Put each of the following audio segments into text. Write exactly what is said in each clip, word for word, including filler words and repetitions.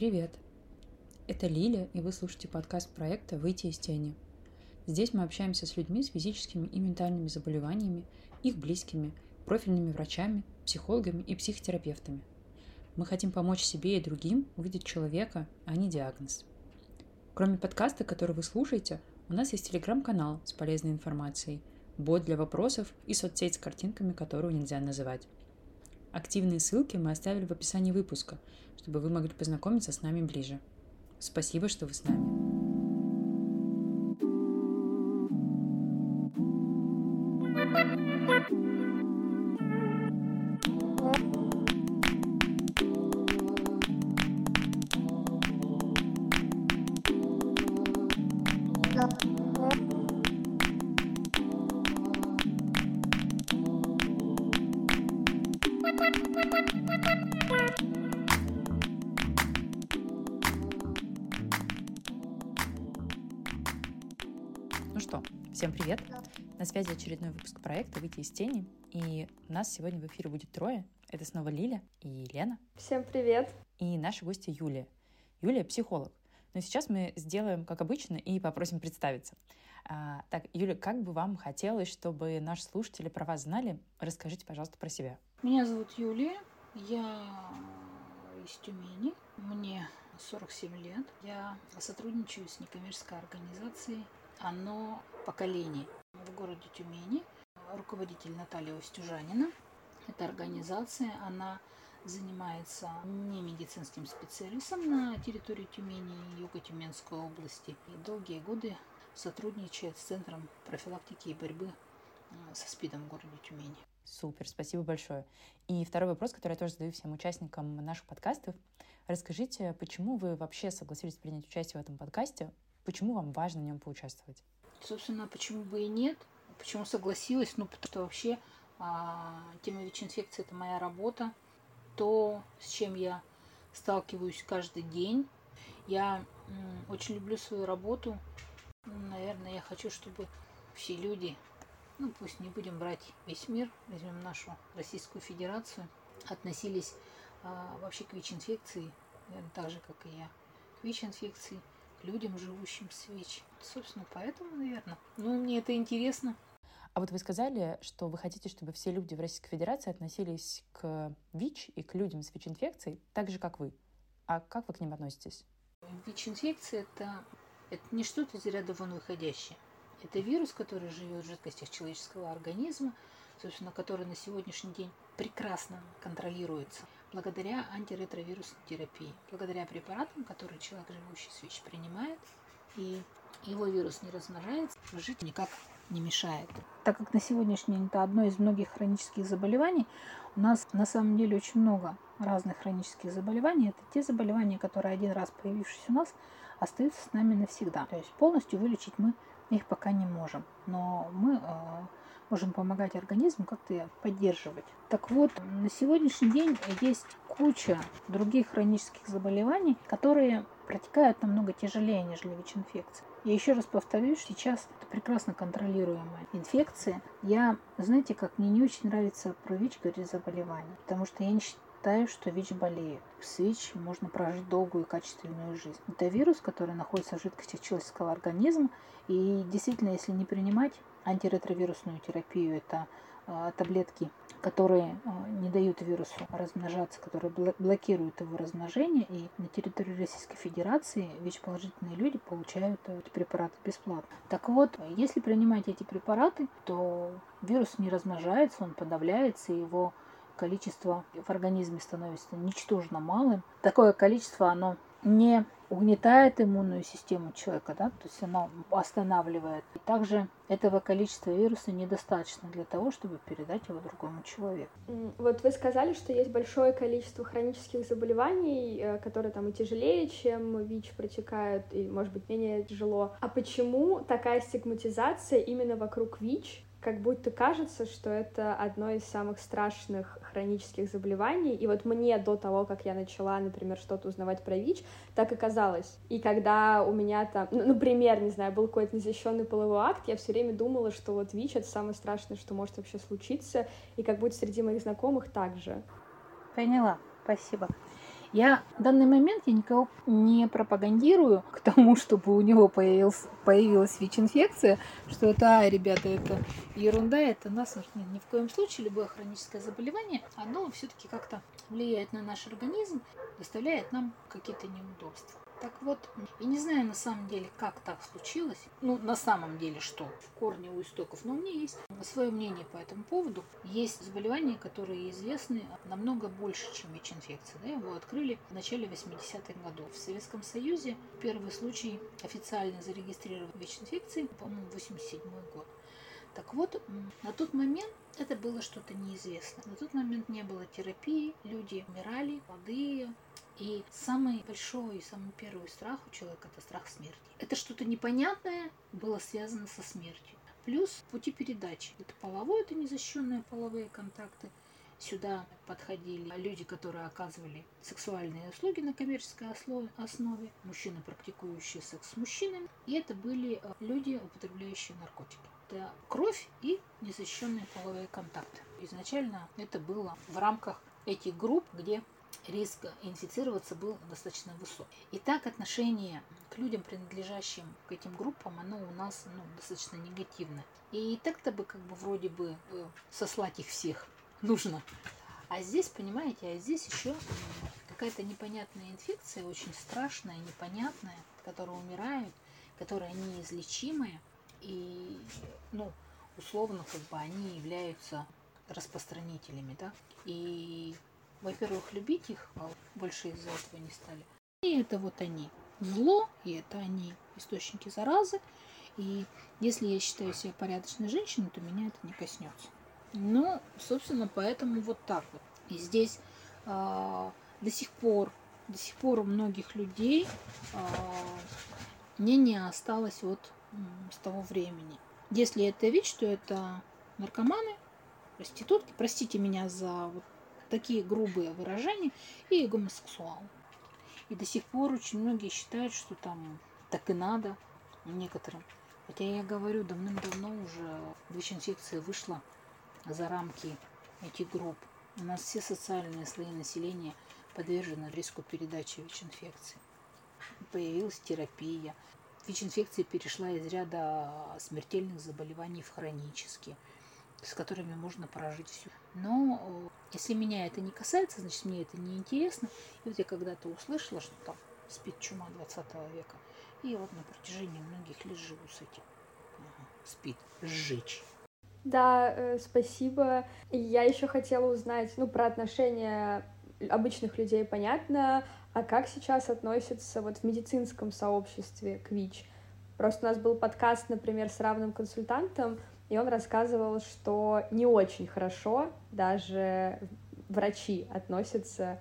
Привет! Это Лиля, и вы слушаете подкаст проекта «Выйти из тени». Здесь мы общаемся с людьми с физическими и ментальными заболеваниями, их близкими, профильными врачами, психологами и психотерапевтами. Мы хотим помочь себе и другим увидеть человека, а не диагноз. Кроме подкаста, который вы слушаете, у нас есть телеграм-канал с полезной информацией, бот для вопросов и соцсеть с картинками, которую нельзя называть. Активные ссылки мы оставили в описании выпуска, чтобы вы могли познакомиться с нами ближе. Спасибо, что вы с нами. Ну что, всем привет! На связи очередной выпуск проекта «Выйти из тени», и нас сегодня в эфире будет трое. Это снова Лиля и Елена. Всем привет! И наши гости Юлия. Юлия – психолог. Но сейчас мы сделаем, как обычно, и попросим представиться. А, так, Юля, как бы вам хотелось, чтобы наши слушатели про вас знали? Расскажите, пожалуйста, про себя. Меня зовут Юлия, я из Тюмени, мне сорок семь лет. Я сотрудничаю с некоммерческой организацией «Оно-поколение» в городе Тюмени. Руководитель Наталья Устюжанина. Эта организация, она занимается немедицинским специалистом на территории Тюмени и Юго-Тюменской области. И долгие годы сотрудничает с Центром профилактики и борьбы со СПИДом в городе Тюмени. Супер, спасибо большое. И второй вопрос, который я тоже задаю всем участникам наших подкастов. Расскажите, почему вы вообще согласились принять участие в этом подкасте? Почему вам важно в нем поучаствовать? Собственно, почему бы и нет? Почему согласилась? Ну, потому что вообще а, тема ВИЧ-инфекции – это моя работа. То, с чем я сталкиваюсь каждый день. Я м, очень люблю свою работу. Наверное, я хочу, чтобы все люди, ну, пусть не будем брать весь мир, возьмем нашу Российскую Федерацию, относились а, вообще к ВИЧ-инфекции, наверное, так же, как и я, к ВИЧ-инфекции, к людям, живущим с ВИЧ. Собственно, поэтому, наверное. Ну, мне это интересно. А вот вы сказали, что вы хотите, чтобы все люди в Российской Федерации относились к ВИЧ и к людям с ВИЧ-инфекцией так же, как вы. А как вы к ним относитесь? ВИЧ-инфекция – это, это не что-то из ряда вон выходящее. Это вирус, который живет в жидкостях человеческого организма, собственно, который на сегодняшний день прекрасно контролируется благодаря антиретровирусной терапии, благодаря препаратам, которые человек, живущий с ВИЧ, принимает, и его вирус не размножается, жить никак не мешает. Так как на сегодняшний день это одно из многих хронических заболеваний, у нас на самом деле очень много разных хронических заболеваний. Это те заболевания, которые один раз появившись у нас, остаются с нами навсегда. То есть полностью вылечить мы их пока не можем, но мы можем помогать организму как-то поддерживать. Так вот, на сегодняшний день есть куча других хронических заболеваний, которые протекают намного тяжелее, нежели ВИЧ-инфекция. Я еще раз повторюсь, сейчас это прекрасно контролируемая инфекция. Я, знаете, как мне не очень нравится про ВИЧ говорить заболевание, потому что я не считаю, что ВИЧ болеет. С ВИЧ можно прожить долгую и качественную жизнь. Это вирус, который находится в жидкости человеческого организма, и действительно, если не принимать антиретровирусную терапию, это э, таблетки, которые э, не дают вирусу размножаться, которые бл- блокируют его размножение. И на территории Российской Федерации ВИЧ-положительные люди получают эти препараты бесплатно. Так вот, если принимать эти препараты, то вирус не размножается, он подавляется, и его количество в организме становится ничтожно малым. Такое количество, оно не угнетает иммунную систему человека, да, то есть она останавливает. И также этого количества вируса недостаточно для того, чтобы передать его другому человеку. Вот вы сказали, что есть большое количество хронических заболеваний, которые там и тяжелее, чем ВИЧ, протекают, и, может быть, менее тяжело. А почему такая стигматизация именно вокруг ВИЧ? Как будто кажется, что это одно из самых страшных хронических заболеваний. И вот мне до того, как я начала, например, что-то узнавать про ВИЧ, так и казалось. И когда у меня там, ну, например, не знаю, был какой-то незащищенный половой акт, я все время думала, что вот ВИЧ — это самое страшное, что может вообще случиться. И как будто среди моих знакомых так же. Поняла, спасибо. Я в данный момент я никого не пропагандирую к тому, чтобы у него появилась, появилась ВИЧ-инфекция, что это, а, ребята, это ерунда, это нас нет, ни в коем случае. Любое хроническое заболевание, оно все-таки как-то влияет на наш организм, доставляет нам какие-то неудобства. Так вот, я не знаю на самом деле, как так случилось, ну на самом деле что, в корне у истоков, но у меня есть свое мнение по этому поводу. Есть заболевания, которые известны намного больше, чем ВИЧ-инфекция, да, его открыли в начале восьмидесятых годов. В Советском Союзе первый случай официально зарегистрирован ВИЧ-инфекции, по-моему, восемьдесят седьмой год. Так вот, на тот момент это было что-то неизвестное. На тот момент не было терапии, люди умирали, молодые. И самый большой и самый первый страх у человека – это страх смерти. Это что-то непонятное было связано со смертью. Плюс пути передачи. Это половое, это незащищенные половые контакты. Сюда подходили люди, которые оказывали сексуальные услуги на коммерческой основе, мужчины, практикующие секс с мужчинами. И это были люди, употребляющие наркотики. Это кровь и незащищенные половые контакты. Изначально это было в рамках этих групп, где риск инфицироваться был достаточно высок. И так отношение к людям, принадлежащим к этим группам, оно у нас ну, достаточно негативное. И так-то бы как бы вроде бы сослать их всех нужно. А здесь, понимаете, а здесь еще какая-то непонятная инфекция, очень страшная, непонятная, от которой умирают, которая неизлечимая. И, ну, условно, как бы они являются распространителями, да. И, во-первых, любить их больше из-за этого не стали. И это вот они. Зло, и это они источники заразы. И если я считаю себя порядочной женщиной, то меня это не коснется. Ну, собственно, поэтому вот так вот. И здесь э, до сих пор, до сих пор у многих людей э, мнение осталось вот с того времени. Если это ВИЧ, то это наркоманы, проститутки, простите меня за вот такие грубые выражения, и гомосексуалы. И до сих пор очень многие считают, что там так и надо некоторым. Хотя я говорю, давным-давно уже ВИЧ-инфекция вышла за рамки этих групп. У нас все социальные слои населения подвержены риску передачи ВИЧ-инфекции. Появилась терапия. ВИЧ-инфекция перешла из ряда смертельных заболеваний в хронические, с которыми можно прожить всю. Но если меня это не касается, значит, мне это не интересно. И вот я когда-то услышала, что там спит чума двадцатого века. И вот на протяжении многих лет живу с этим. Спит. Сжечь. Да, спасибо. Я еще хотела узнать, ну, про отношения обычных людей понятно, а как сейчас относятся вот в медицинском сообществе к ВИЧ? Просто у нас был подкаст, например, с равным консультантом, и он рассказывал, что не очень хорошо даже врачи относятся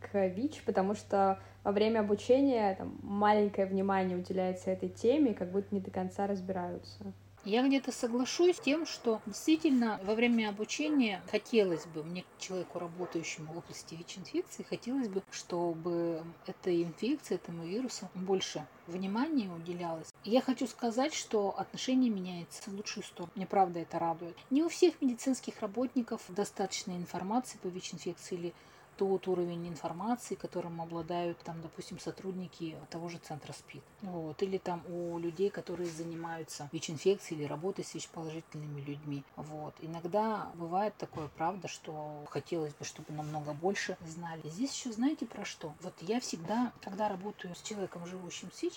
к ВИЧ, потому что во время обучения там, маленькое внимание уделяется этой теме, как будто не до конца разбираются. Я где-то соглашусь с тем, что действительно во время обучения хотелось бы, мне, человеку, работающему в области ВИЧ-инфекции, хотелось бы, чтобы этой инфекции, этому вирусу больше внимания уделялось. Я хочу сказать, что отношение меняется в лучшую сторону. Мне правда это радует. Не у всех медицинских работников достаточно информации по ВИЧ-инфекции или тот уровень информации, которым обладают, там, допустим, сотрудники того же центра СПИД. Вот. Или там у людей, которые занимаются ВИЧ-инфекцией или работой с ВИЧ-положительными людьми. Вот. Иногда бывает такое, правда, что хотелось бы, чтобы намного больше знали. Здесь еще знаете про что? Вот я всегда, когда работаю с человеком, живущим с ВИЧ,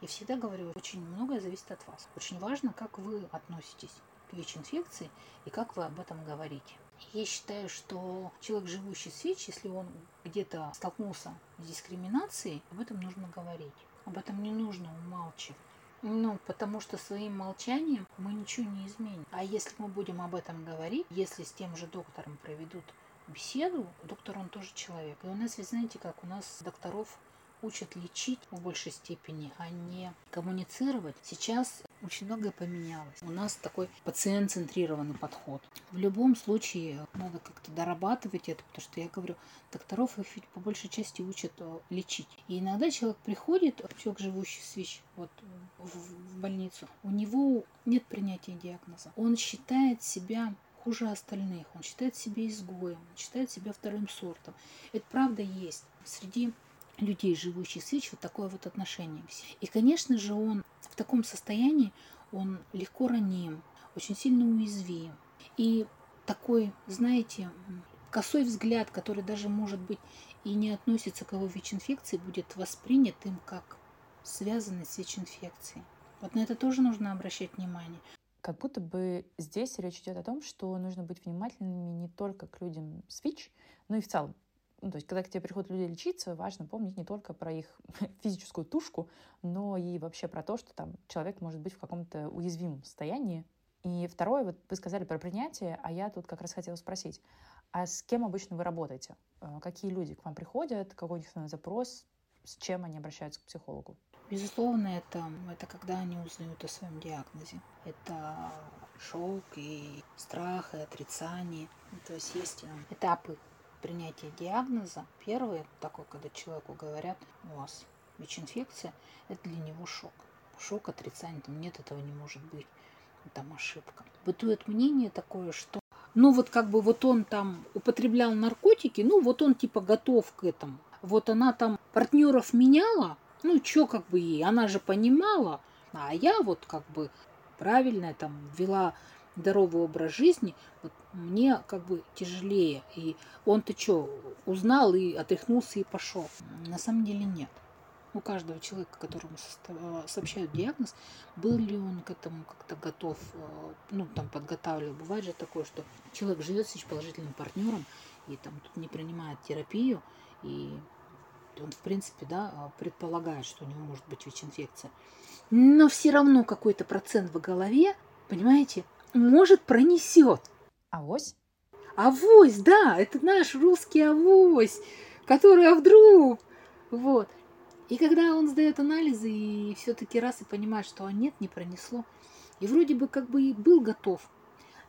я всегда говорю, очень многое зависит от вас. Очень важно, как вы относитесь к ВИЧ-инфекции и как вы об этом говорите. Я считаю, что человек, живущий с ВИЧ, если он где-то столкнулся с дискриминацией, об этом нужно говорить. Об этом не нужно умалчивать. Ну, потому что своим молчанием мы ничего не изменим. А если мы будем об этом говорить, если с тем же доктором проведут беседу, доктор, он тоже человек. И у нас, вы знаете, как у нас докторов учат лечить в большей степени, а не коммуницировать. Сейчас очень многое поменялось. У нас такой пациент-центрированный подход. В любом случае надо как-то дорабатывать это, потому что я говорю, докторов их ведь по большей части учат лечить. И иногда человек приходит, человек, живущий с ВИЧ, вот, в больницу, у него нет принятия диагноза. Он считает себя хуже остальных, он считает себя изгоем, он считает себя вторым сортом. Это правда есть. среди людей, живущих с ВИЧ, вот такое вот отношение. И, конечно же, он в таком состоянии, он легко раним, очень сильно уязвим. И такой, знаете, косой взгляд, который даже, может быть, и не относится к его ВИЧ-инфекции, будет воспринят им как связанный с ВИЧ-инфекцией. Вот на это тоже нужно обращать внимание. Как будто бы здесь речь идет о том, что нужно быть внимательными не только к людям с ВИЧ, но и в целом. Ну, то есть, когда к тебе приходят люди лечиться, важно помнить не только про их физическую тушку, но и вообще про то, что там человек может быть в каком-то уязвимом состоянии. И второе, вот вы сказали про принятие, а я тут как раз хотела спросить, а с кем обычно вы работаете? Какие люди к вам приходят, какой у них запрос, с чем они обращаются к психологу? Безусловно, это, это когда они узнают о своем диагнозе. Это шок и страх, и отрицание. То есть есть этапы принятия диагноза. Первый такой, когда человеку говорят, у вас ВИЧ-инфекция, это для него шок. Шок, отрицание, там нет, этого не может быть. Там ошибка. Бытует мнение такое, что ну вот как бы вот он там употреблял наркотики, ну вот он типа готов к этому. Вот она там партнеров меняла, ну чё как бы ей, она же понимала, а я вот как бы правильно там вела здоровый образ жизни, вот мне как бы тяжелее. И он-то чё, узнал и отряхнулся и пошел. На самом деле нет. У каждого человека, которому сообщают диагноз, был ли он к этому как-то готов, ну, там, подготавливал. Бывает же такое, что человек живет с ВИЧ-положительным партнером и там тут не принимает терапию, и он, в принципе, да, предполагает, что у него может быть ВИЧ-инфекция. Но все равно какой-то процент в голове, понимаете, может, пронесет. Авось? Авось, да, это наш русский авось, который а вдруг, вот. И когда он сдает анализы и все-таки раз и понимает, что он нет, не пронесло, и вроде бы как бы и был готов,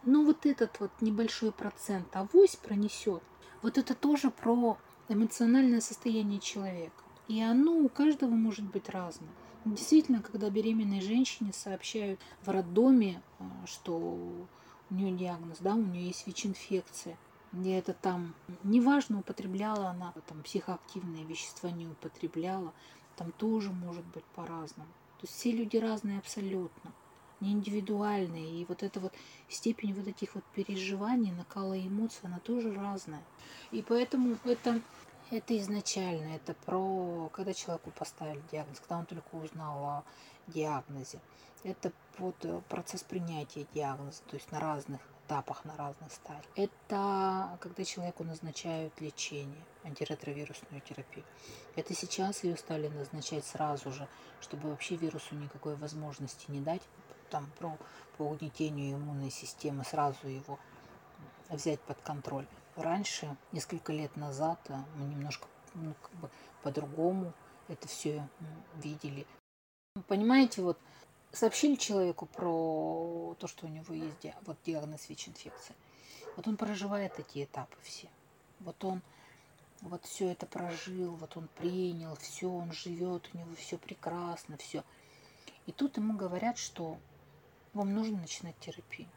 но вот этот вот небольшой процент авось пронесет, вот это тоже про эмоциональное состояние человека. И оно у каждого может быть разное. Действительно, когда беременной женщине сообщают в роддоме, что у нее диагноз, да, у нее есть ВИЧ-инфекция, где это там, неважно, употребляла она, там, психоактивные вещества не употребляла, там тоже может быть по-разному. То есть все люди разные абсолютно, не индивидуальные. И вот эта вот степень вот этих вот переживаний, накала эмоций, она тоже разная. И поэтому это, это изначально, это про, когда человеку поставили диагноз, когда он только узнал о диагнозе. Это вот процесс принятия диагноза, то есть на разных этапах, на разных стадиях. Это когда человеку назначают лечение, антиретровирусную терапию. Это сейчас ее стали назначать сразу же, чтобы вообще вирусу никакой возможности не дать, там, про, по угнетению иммунной системы сразу его взять под контроль. Раньше, несколько лет назад, мы немножко ну, как бы по-другому это все видели. Понимаете, вот сообщили человеку про то, что у него есть вот диагноз ВИЧ-инфекции. Вот он проживает эти этапы все. Вот он вот все это прожил, вот он принял, все, он живет, у него все прекрасно, все. И тут ему говорят, что вам нужно начинать терапию.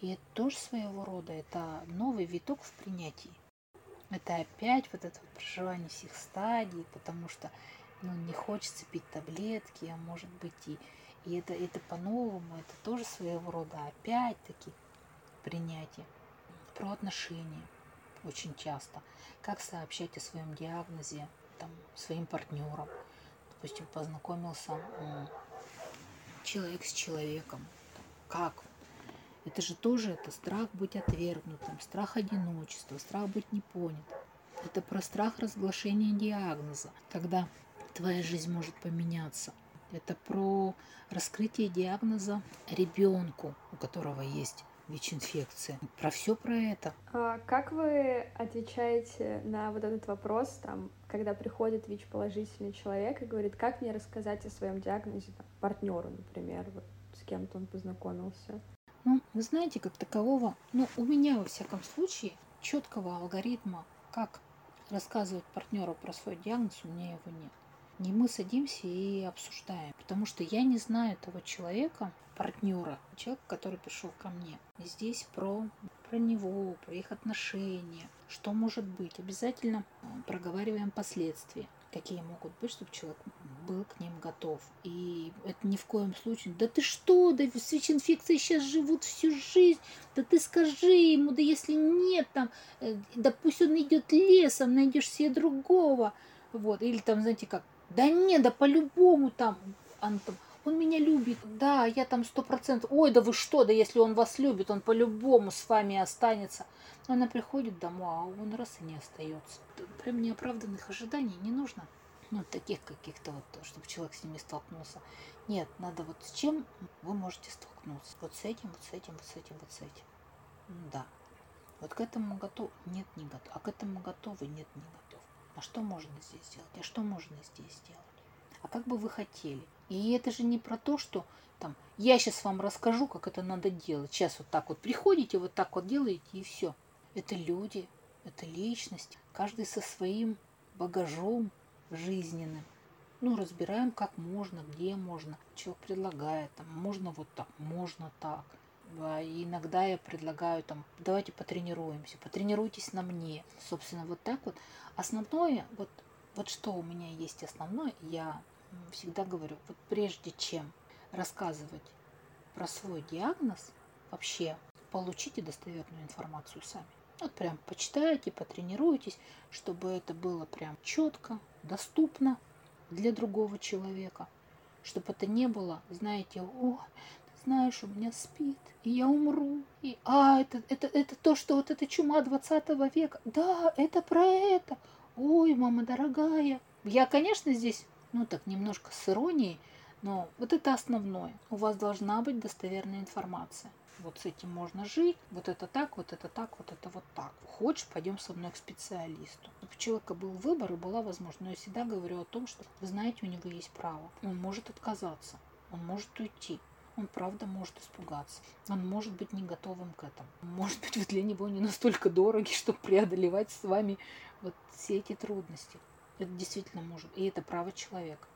И это тоже своего рода, это новый виток в принятии. Это опять вот это вот проживание всех стадий, потому что ну, не хочется пить таблетки, а может быть и, и это, это по-новому, это тоже своего рода опять-таки принятие. Про отношения очень часто. Как сообщать о своем диагнозе там, своим партнерам. Допустим, познакомился м, человек с человеком. Как? Это же тоже это страх быть отвергнутым, страх одиночества, страх быть непонятым. Это про страх разглашения диагноза, когда твоя жизнь может поменяться. Это про раскрытие диагноза ребенку, у которого есть ВИЧ-инфекция. Про все про это. А как вы отвечаете на вот этот вопрос, там, когда приходит ВИЧ-положительный человек и говорит, как мне рассказать о своем диагнозе там, партнеру, например, вот, с кем-то он познакомился? Ну, вы знаете, как такового, ну, у меня, во всяком случае, четкого алгоритма, как рассказывать партнеру про свой диагноз, у меня его нет. И мы садимся и обсуждаем, потому что я не знаю того человека, партнера, человека, который пришел ко мне. И здесь про, про него, про их отношения, что может быть. Обязательно проговариваем последствия, какие могут быть, чтобы человек был к ним готов. И это ни в коем случае, да ты что, да с ВИЧ-инфекцией сейчас живут всю жизнь, да ты скажи ему, да если нет, там, да пусть он идет лесом, найдешь себе другого. Вот. Или там, знаете как, да нет, да по-любому там, Антон, он меня любит, да, я там сто процентов, ой, да вы что, да если он вас любит, он по-любому с вами останется. Но она приходит домой, а он раз и не остается. Прям неоправданных ожиданий не нужно, ну, таких каких-то вот, чтобы человек с ними столкнулся. Нет, надо вот с чем вы можете столкнуться. Вот с этим, вот с этим, вот с этим, вот с этим. Да, вот к этому готов, нет, не готов, а к этому готовы, нет, не готов. А что можно здесь сделать, а что можно здесь сделать? А как бы вы хотели? И это же не про то, что там я сейчас вам расскажу, как это надо делать. Сейчас вот так вот приходите, вот так вот делаете и все. Это люди, это личность, каждый со своим багажом жизненным. Ну, разбираем, как можно, где можно. Человек предлагает, там, можно вот так, можно так. А иногда я предлагаю, там, давайте потренируемся, потренируйтесь на мне. Собственно, вот так вот. Основное, вот, вот что у меня есть основное, я всегда говорю, вот прежде чем рассказывать про свой диагноз, вообще получите достоверную информацию сами. Вот прям почитайте, потренируйтесь, чтобы это было прям четко, доступно для другого человека. Чтобы это не было, знаете, о, ты знаешь, у меня СПИД, и я умру. И, а, это, это, это то, что вот эта чума двадцатого века. Да, это про это. Ой, мама дорогая. Я, конечно, здесь... Ну, так немножко с иронией, но вот это основное. У вас должна быть достоверная информация. Вот с этим можно жить, вот это так, вот это так, вот это вот так. Хочешь, пойдем со мной к специалисту. Чтобы у человека был выбор и была возможность. Но я всегда говорю о том, что, вы знаете, у него есть право. Он может отказаться, он может уйти, он правда может испугаться. Он может быть не готовым к этому. Может быть, вы для него не настолько дороги, чтобы преодолевать с вами вот все эти трудности. Это действительно может. И это право человека.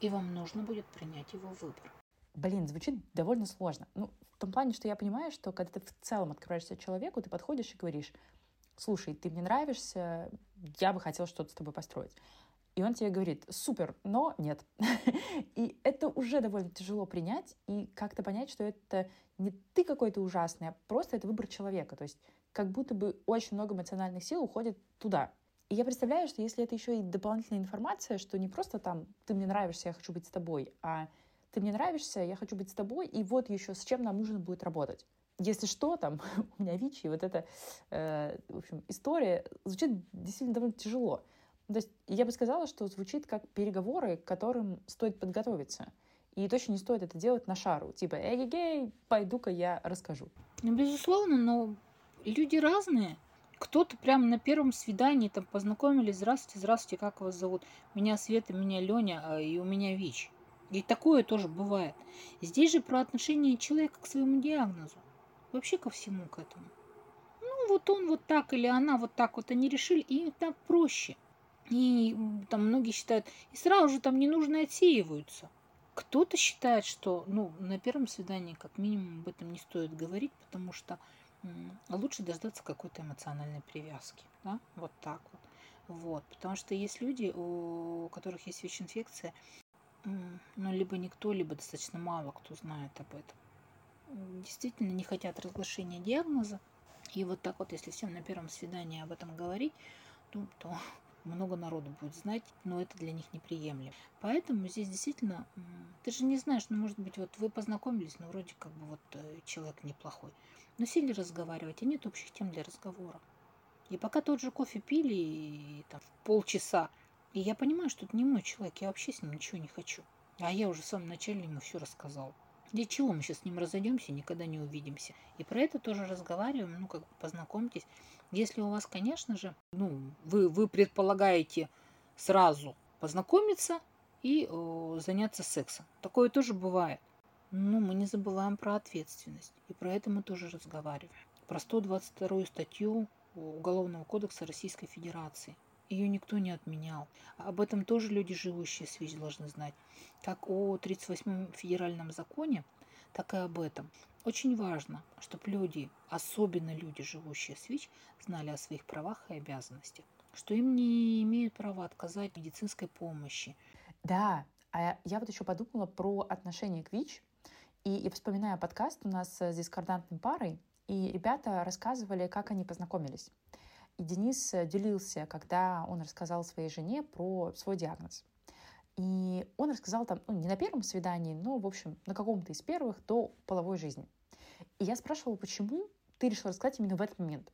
И вам нужно будет принять его выбор. Блин, звучит довольно сложно. Ну, в том плане, что я понимаю, что когда ты в целом открываешься человеку, ты подходишь и говоришь, слушай, ты мне нравишься, я бы хотела что-то с тобой построить. И он тебе говорит, супер, но нет. И это уже довольно тяжело принять и как-то понять, что это не ты какой-то ужасный, а просто это выбор человека. То есть как будто бы очень много эмоциональных сил уходит туда. И я представляю, что если это еще и дополнительная информация, что не просто там «ты мне нравишься, я хочу быть с тобой», а «ты мне нравишься, я хочу быть с тобой», и вот еще с чем нам нужно будет работать. Если что, там у меня ВИЧ, и вот эта э, в общем, история звучит действительно довольно тяжело. То есть я бы сказала, что звучит как переговоры, к которым стоит подготовиться. И точно не стоит это делать на шару. Типа «эгегей, пойду-ка я расскажу». Ну, безусловно, но люди разные. Кто-то прямо на первом свидании там познакомились, здравствуйте, здравствуйте, как вас зовут? Меня Света, меня Леня, и у меня ВИЧ. И такое тоже бывает. Здесь же про отношение человека к своему диагнозу. Вообще ко всему к этому. Ну, вот он вот так или она вот так вот, они решили, и так проще. И там многие считают, и сразу же там ненужные отсеиваются. Кто-то считает, что, ну, на первом свидании как минимум об этом не стоит говорить, потому что лучше дождаться какой-то эмоциональной привязки, да, вот так вот. Вот, потому что есть люди, у которых есть ВИЧ-инфекция, ну, либо никто, либо достаточно мало кто знает об этом. Действительно не хотят разглашения диагноза, и вот так вот, если всем на первом свидании об этом говорить, ну, то много народу будет знать, но это для них неприемлемо. Поэтому здесь действительно, ты же не знаешь, ну, может быть, вот вы познакомились, но ну, вроде как бы вот человек неплохой. Но сели разговаривать, а нет общих тем для разговора. И пока тот же кофе пили, и, там, полчаса, и я понимаю, что это не мой человек, я вообще с ним ничего не хочу. А я уже в самом начале ему все рассказал. Для чего мы сейчас с ним разойдемся и никогда не увидимся? И про это тоже разговариваем, ну, как бы познакомьтесь. Если у вас, конечно же, ну, вы, вы предполагаете сразу познакомиться и о, заняться сексом. Такое тоже бывает. Но мы не забываем про ответственность. И про это мы тоже разговариваем. Про сто двадцать вторую статью Уголовного кодекса Российской Федерации. Ее никто не отменял. Об этом тоже люди, живущие с ВИЧ, должны знать. Как о тридцать восьмом федеральном законе, так и об этом. Очень важно, чтобы люди, особенно люди, живущие с ВИЧ, знали о своих правах и обязанностях, что им не имеют права отказать в медицинской помощи. Да, а я вот еще подумала про отношение к ВИЧ. И я вспоминаю подкаст у нас с дискордантной парой, и ребята рассказывали, как они познакомились. И Денис делился, когда он рассказал своей жене про свой диагноз. И он рассказал там, ну, не на первом свидании, но, в общем, на каком-то из первых до половой жизни. И я спрашивала, почему ты решила рассказать именно в этот момент?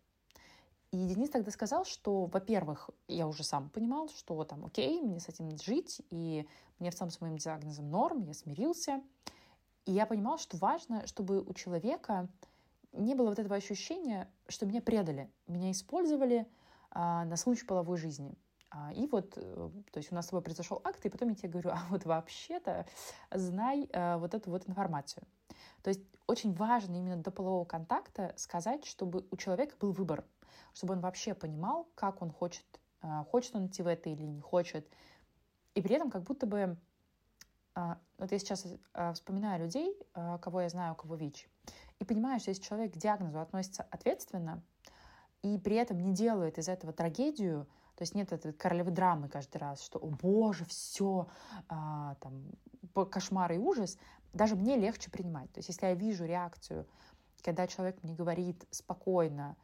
И Денис тогда сказал, что, во-первых, я уже сам понимал, что там, окей, мне с этим жить, и мне сам с моим диагнозом норм, я смирился. И я понимал, что важно, чтобы у человека не было вот этого ощущения, что меня предали, меня использовали а, на случай половой жизни. И вот, то есть у нас с тобой произошел акт, и потом я тебе говорю, а вот вообще-то знай вот эту вот информацию. То есть очень важно именно до полового контакта сказать, чтобы у человека был выбор, чтобы он вообще понимал, как он хочет, хочет он идти в это или не хочет. И при этом как будто бы, вот я сейчас вспоминаю людей, кого я знаю, у кого ВИЧ, и понимаю, что если человек к диагнозу относится ответственно, и при этом не делает из этого трагедию, то есть нет этой королевы драмы каждый раз, что «О, боже, все, а, там, кошмар и ужас», даже мне легче принимать. То есть если я вижу реакцию, когда человек мне говорит спокойно,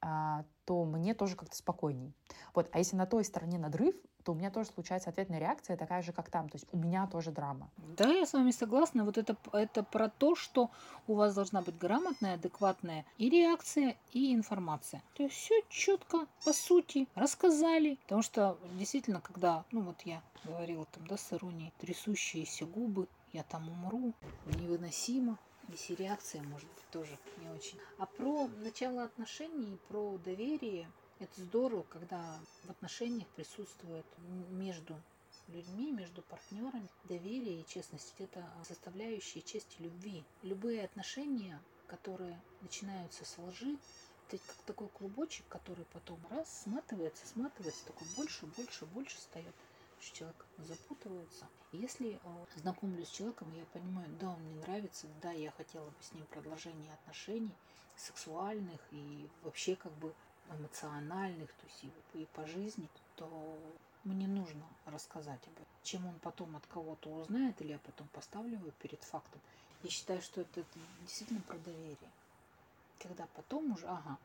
а, то мне тоже как-то спокойней. Вот. А если на той стороне надрыв, то у меня тоже случается ответная реакция такая же, как там. То есть у меня тоже драма. Да, я с вами согласна. Вот это, это про то, что у вас должна быть грамотная, адекватная и реакция, и информация. То есть все четко, по сути, рассказали. Потому что действительно, когда, ну вот я говорила там, да, с иронией, трясущиеся губы, я там умру, невыносимо. Если реакция, может быть, тоже не очень. А про начало отношений, про доверие, это здорово, когда в отношениях присутствует между людьми, между партнерами доверие и честность. Это составляющие части любви. Любые отношения, которые начинаются с лжи, это как такой клубочек, который потом раз сматывается, сматывается, такой больше, больше, больше встает. Человек запутывается. Если знакомлюсь с человеком, я понимаю, да, он мне нравится, да, я хотела бы с ним продолжение отношений сексуальных и вообще как бы эмоциональных, то есть и, и по жизни, то мне нужно рассказать об этом. Чем он потом от кого-то узнает, или я потом поставлю его перед фактом. Я считаю, что это, это действительно про доверие. Когда потом уже, ага,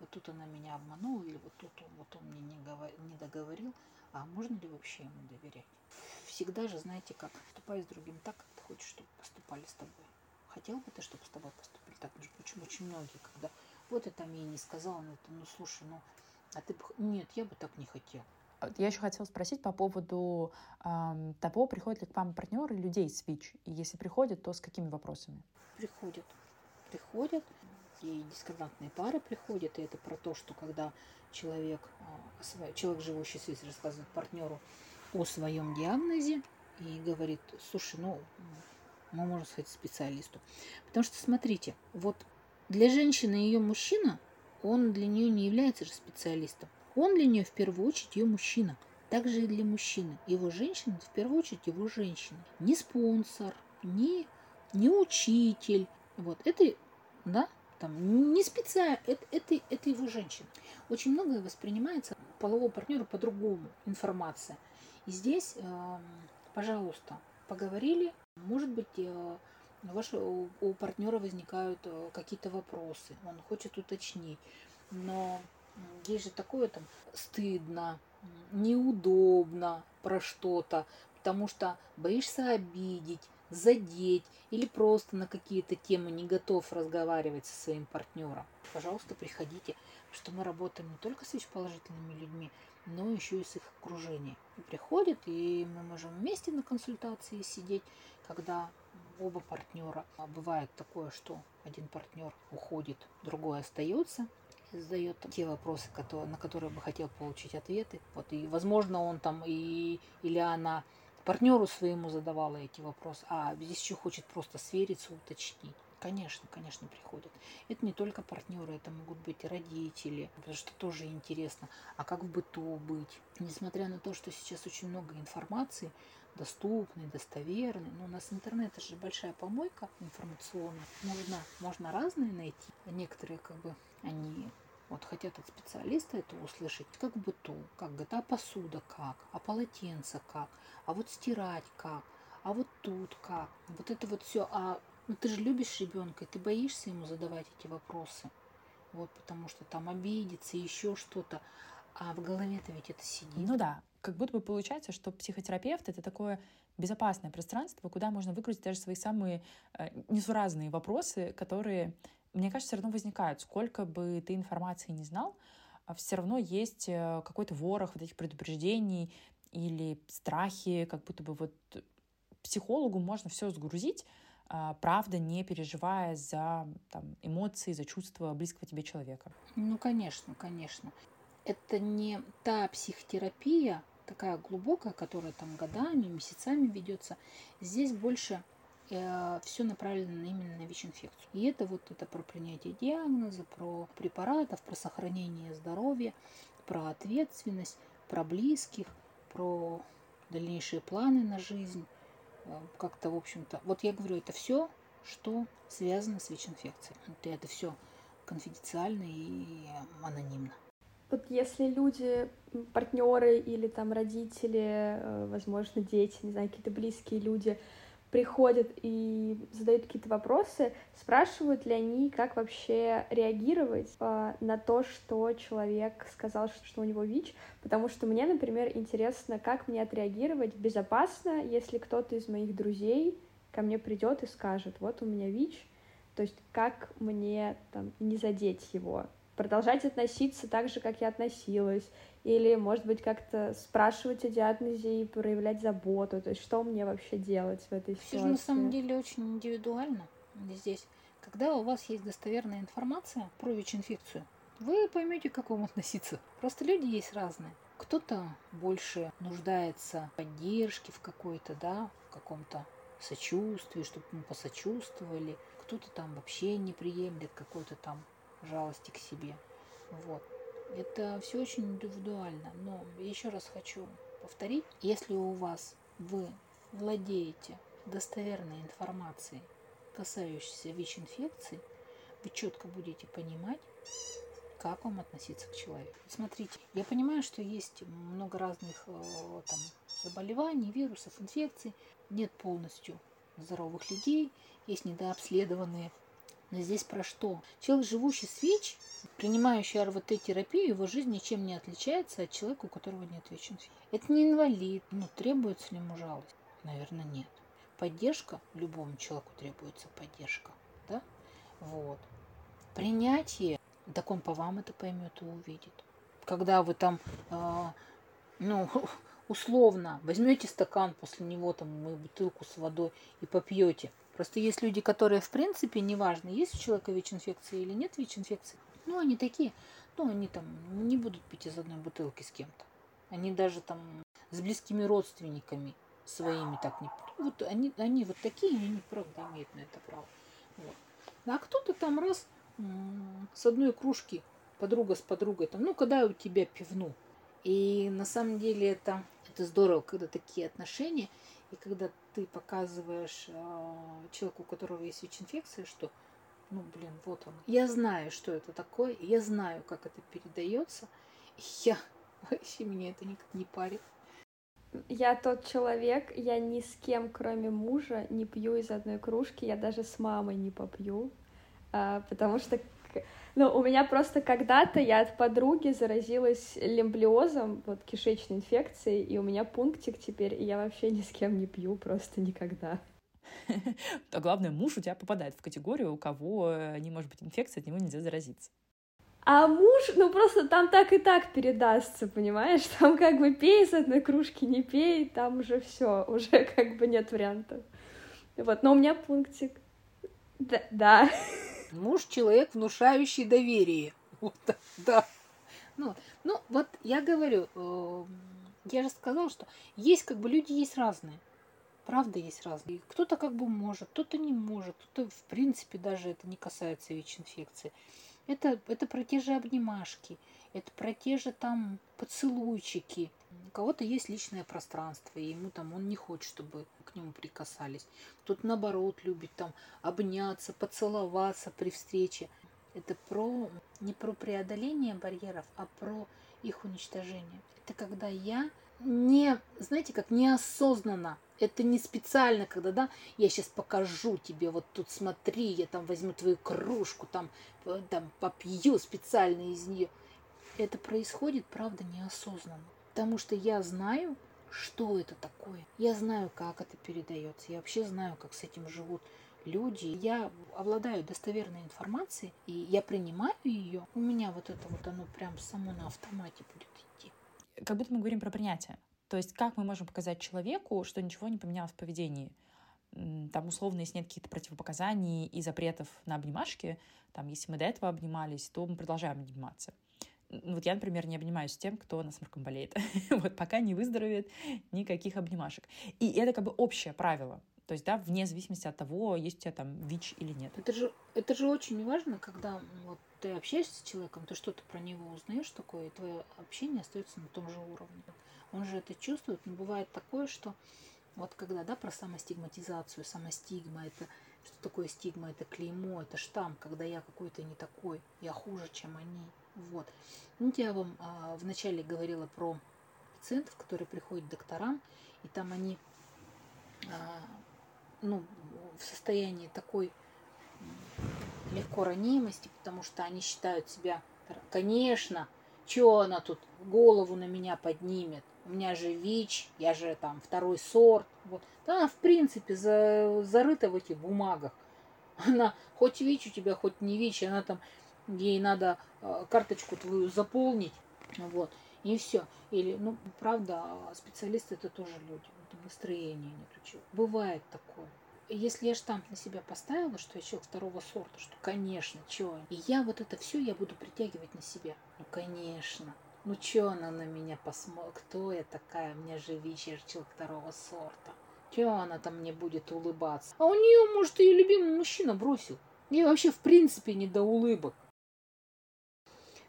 вот тут она меня обманула, или вот тут он, вот он мне не, говор... не договорил, а можно ли вообще ему доверять? Всегда же, знаете как, поступай с другим так, как ты хочешь, чтобы поступали с тобой. Хотел бы ты, чтобы с тобой поступили так? Между прочим, очень многие, когда вот я там ей не сказала, ну, это, ну слушай, ну, а ты бы... Нет, я бы так не хотела. Я еще хотела спросить по поводу э, того, приходят ли к вам партнеры людей с ВИЧ, и если приходят, то с какими вопросами? Приходят. Приходят. И дискордантные пары приходят, и это про то, что когда человек, человек живущий с ВИЧ, рассказывает партнеру о своем диагнозе и говорит, слушай, ну, мы можем сходить к специалисту. Потому что, смотрите, вот для женщины ее мужчина, он для нее не является же специалистом. Он для нее в первую очередь ее мужчина. Также и для мужчины. Его женщина, в первую очередь, его женщина. Не спонсор, не, не учитель. Вот, это, да, там, не специально, это, это, это его женщина. Очень многое воспринимается полового партнера по-другому, информация. И здесь, э, пожалуйста, поговорили, может быть, э, ваши, у, у партнера возникают э, какие-то вопросы, он хочет уточнить, но есть же такое там стыдно, неудобно про что-то, потому что боишься обидеть, задеть или просто на какие-то темы не готов разговаривать со своим партнером, пожалуйста, приходите, потому что мы работаем не только с ВИЧ-положительными людьми, но еще и с их окружением. И приходят, и мы можем вместе на консультации сидеть, когда оба партнера. А бывает такое, что один партнер уходит, другой остается, задает те вопросы, на которые бы хотел получить ответы. Вот, и, возможно, он там и или она партнеру своему задавала эти вопросы, а здесь еще хочет просто свериться, уточнить. Конечно, конечно, приходят. Это не только партнеры, это могут быть и родители, потому что тоже интересно, а как в быту быть. Несмотря на то, что сейчас очень много информации, доступный, достоверный. Но у нас интернет — это же большая помойка информационная. Можно, можно разные найти. Некоторые как бы они вот хотят от специалиста это услышать, как в быту, как говорит, а посуда как, а полотенце как, а вот стирать как, а вот тут как. Вот это вот все. А ну, ты же любишь ребенка, и ты боишься ему задавать эти вопросы. Вот, потому что там обидится, еще что-то. А в голове-то ведь это сидит. Ну да, как будто бы получается, что психотерапевт — это такое безопасное пространство, куда можно выгрузить даже свои самые несуразные вопросы, которые, мне кажется, все равно возникают. Сколько бы ты информации не знал, все равно есть какой-то ворох вот этих предупреждений или страхи, как будто бы вот психологу можно все сгрузить, правда, не переживая за там, эмоции, за чувства близкого тебе человека. Ну, конечно, конечно. Это не та психотерапия, такая глубокая, которая там годами, месяцами ведется. Здесь больше э, все направлено именно на ВИЧ-инфекцию. И это вот это про принятие диагноза, про препаратов, про сохранение здоровья, про ответственность, про близких, про дальнейшие планы на жизнь. Как-то, в общем-то, вот я говорю, это все, что связано с ВИЧ-инфекцией. Это все конфиденциально и анонимно. Тут если люди, партнеры или там родители, возможно, дети, не знаю, какие-то близкие люди приходят и задают какие-то вопросы, спрашивают ли они, как вообще реагировать на то, что человек сказал, что у него ВИЧ, потому что мне, например, интересно, как мне отреагировать безопасно, если кто-то из моих друзей ко мне придет и скажет, вот у меня ВИЧ, то есть как мне там не задеть его, продолжать относиться так же, как я относилась, или, может быть, как-то спрашивать о диагнозе и проявлять заботу, то есть что мне вообще делать в этой ситуации? Все же на самом деле очень индивидуально здесь. Когда у вас есть достоверная информация про ВИЧ-инфекцию, вы поймете, как вам относиться. Просто люди есть разные. Кто-то больше нуждается в поддержке в какой-то, да, в каком-то сочувствии, чтобы ему посочувствовали. Кто-то там вообще не приемлет какой-то там жалости к себе. Вот. Это все очень индивидуально. Но еще раз хочу повторить, если у вас вы владеете достоверной информацией, касающейся ВИЧ-инфекции, вы четко будете понимать, как вам относиться к человеку. Смотрите, я понимаю, что есть много разных там, заболеваний, вирусов, инфекций. Нет полностью здоровых людей, есть недообследованные. Но здесь про что? Человек, живущий с ВИЧ, принимающий эр вэ тэ-терапию, его жизнь ничем не отличается от человека, у которого нет ВИЧ-инфекции. Это не инвалид. Ну, требуется ли ему жалость? Наверное, нет. Поддержка? Любому человеку требуется поддержка. Да? Вот. Принятие? Так он по вам это поймет и увидит. Когда вы там, э, ну, условно, возьмете стакан, после него там и бутылку с водой и попьете. Просто есть люди, которые, в принципе, неважно, есть у человека ВИЧ-инфекция или нет ВИЧ-инфекции, ну, они такие, ну, они там не будут пить из одной бутылки с кем-то. Они даже там с близкими родственниками своими так не... Вот они, они вот такие, они, правда, имеют на это право. Вот. А кто-то там раз с одной кружки подруга с подругой, там, ну, когда у тебя пивну. И на самом деле это, это здорово, когда такие отношения... И когда ты показываешь э, человеку, у которого есть ВИЧ-инфекция, что, ну, блин, вот он. Я знаю, что это такое, я знаю, как это передается, и я вообще, меня это никак не парит. Я тот человек, я ни с кем, кроме мужа, не пью из одной кружки, я даже с мамой не попью, э, потому что... Ну, у меня просто когда-то я от подруги заразилась лимблиозом, вот, кишечной инфекцией, и у меня пунктик теперь, и я вообще ни с кем не пью, просто никогда. А главное, муж у тебя попадает в категорию, у кого не может быть инфекции, от него нельзя заразиться. А муж, ну, просто там так и так передастся, понимаешь? Там как бы пей из одной кружки, не пей, там уже все, уже как бы нет вариантов. Вот, но у меня пунктик. Да, да. Муж — человек, внушающий доверие. Вот, да. Ну, ну, вот я говорю, э, я же сказала, что есть как бы люди есть разные. Правда, есть разные. Кто-то как бы может, кто-то не может, кто-то, в принципе, даже это не касается ВИЧ-инфекции. Это, это про те же обнимашки, это про те же там поцелуйчики, У кого-то есть личное пространство, и ему там он не хочет, чтобы к нему прикасались. Кто-то наоборот любит там обняться, поцеловаться при встрече. Это про не про преодоление барьеров, а про их уничтожение. Это когда я не, знаете, как неосознанно, это не специально, когда, да, я сейчас покажу тебе, вот тут смотри, я там возьму твою кружку, там, там попью специально из нее. Это происходит, правда, неосознанно. Потому что я знаю, что это такое. Я знаю, как это передается. Я вообще знаю, как с этим живут люди. Я обладаю достоверной информацией, и я принимаю ее. У меня вот это вот оно прям само на автомате будет идти. Как будто мы говорим про принятие. То есть как мы можем показать человеку, что ничего не поменялось в поведении? Там условно, если нет каких-то противопоказаний и запретов на обнимашки, там, если мы до этого обнимались, то мы продолжаем обниматься. Вот я, например, не обнимаюсь с тем, кто насморком болеет. Вот пока не выздоровеет, никаких обнимашек. И это как бы общее правило. То есть, да, вне зависимости от того, есть у тебя там ВИЧ или нет. Это же, это же очень важно, когда вот ты общаешься с человеком, ты что-то про него узнаешь такое, и твое общение остается на том же уровне. Он же это чувствует, но бывает такое, что вот когда, да, про самостигматизацию, самостигма, это что такое стигма, это клеймо, это штамп, когда я какой-то не такой, я хуже, чем они. Вот. Ну, я вам а, вначале говорила про пациентов, которые приходят к докторам, и там они а, ну, в состоянии такой легко ранимости, потому что они считают себя, конечно, чего она тут голову на меня поднимет, у меня же ВИЧ, я же там второй сорт. Вот. Да, она в принципе за, зарыта в этих бумагах. Она хоть ВИЧ у тебя, хоть не ВИЧ, она там... Ей надо карточку твою заполнить, вот, и все. Или, ну, правда, специалисты это тоже люди, это настроение нету чего. Бывает такое. Если я штамп на себя поставила, что я человек второго сорта, что, конечно, чего, и я вот это все я буду притягивать на себя. Ну, конечно. Ну, чего она на меня посмотрит? Кто я такая? У меня же ВИЧ, я же человек второго сорта. Чего она там мне будет улыбаться? А у нее, может, ее любимый мужчина бросил. Ей вообще, в принципе, не до улыбок.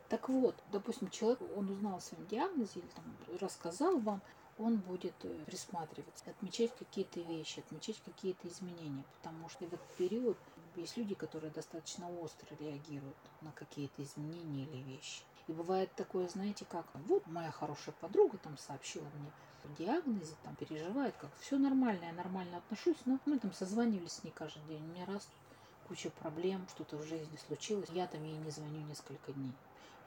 Так вот, допустим, человек, он узнал о своем диагнозе или там, рассказал вам, он будет присматриваться, отмечать какие-то вещи, отмечать какие-то изменения, потому что в этот период есть люди, которые достаточно остро реагируют на какие-то изменения или вещи. И бывает такое, знаете, как, вот моя хорошая подруга там сообщила мне о диагнозе, там переживает, как все нормально, я нормально отношусь, но мы там созванивались с ней каждый день, у меня раз куча проблем, что-то в жизни случилось, я там ей не звоню несколько дней.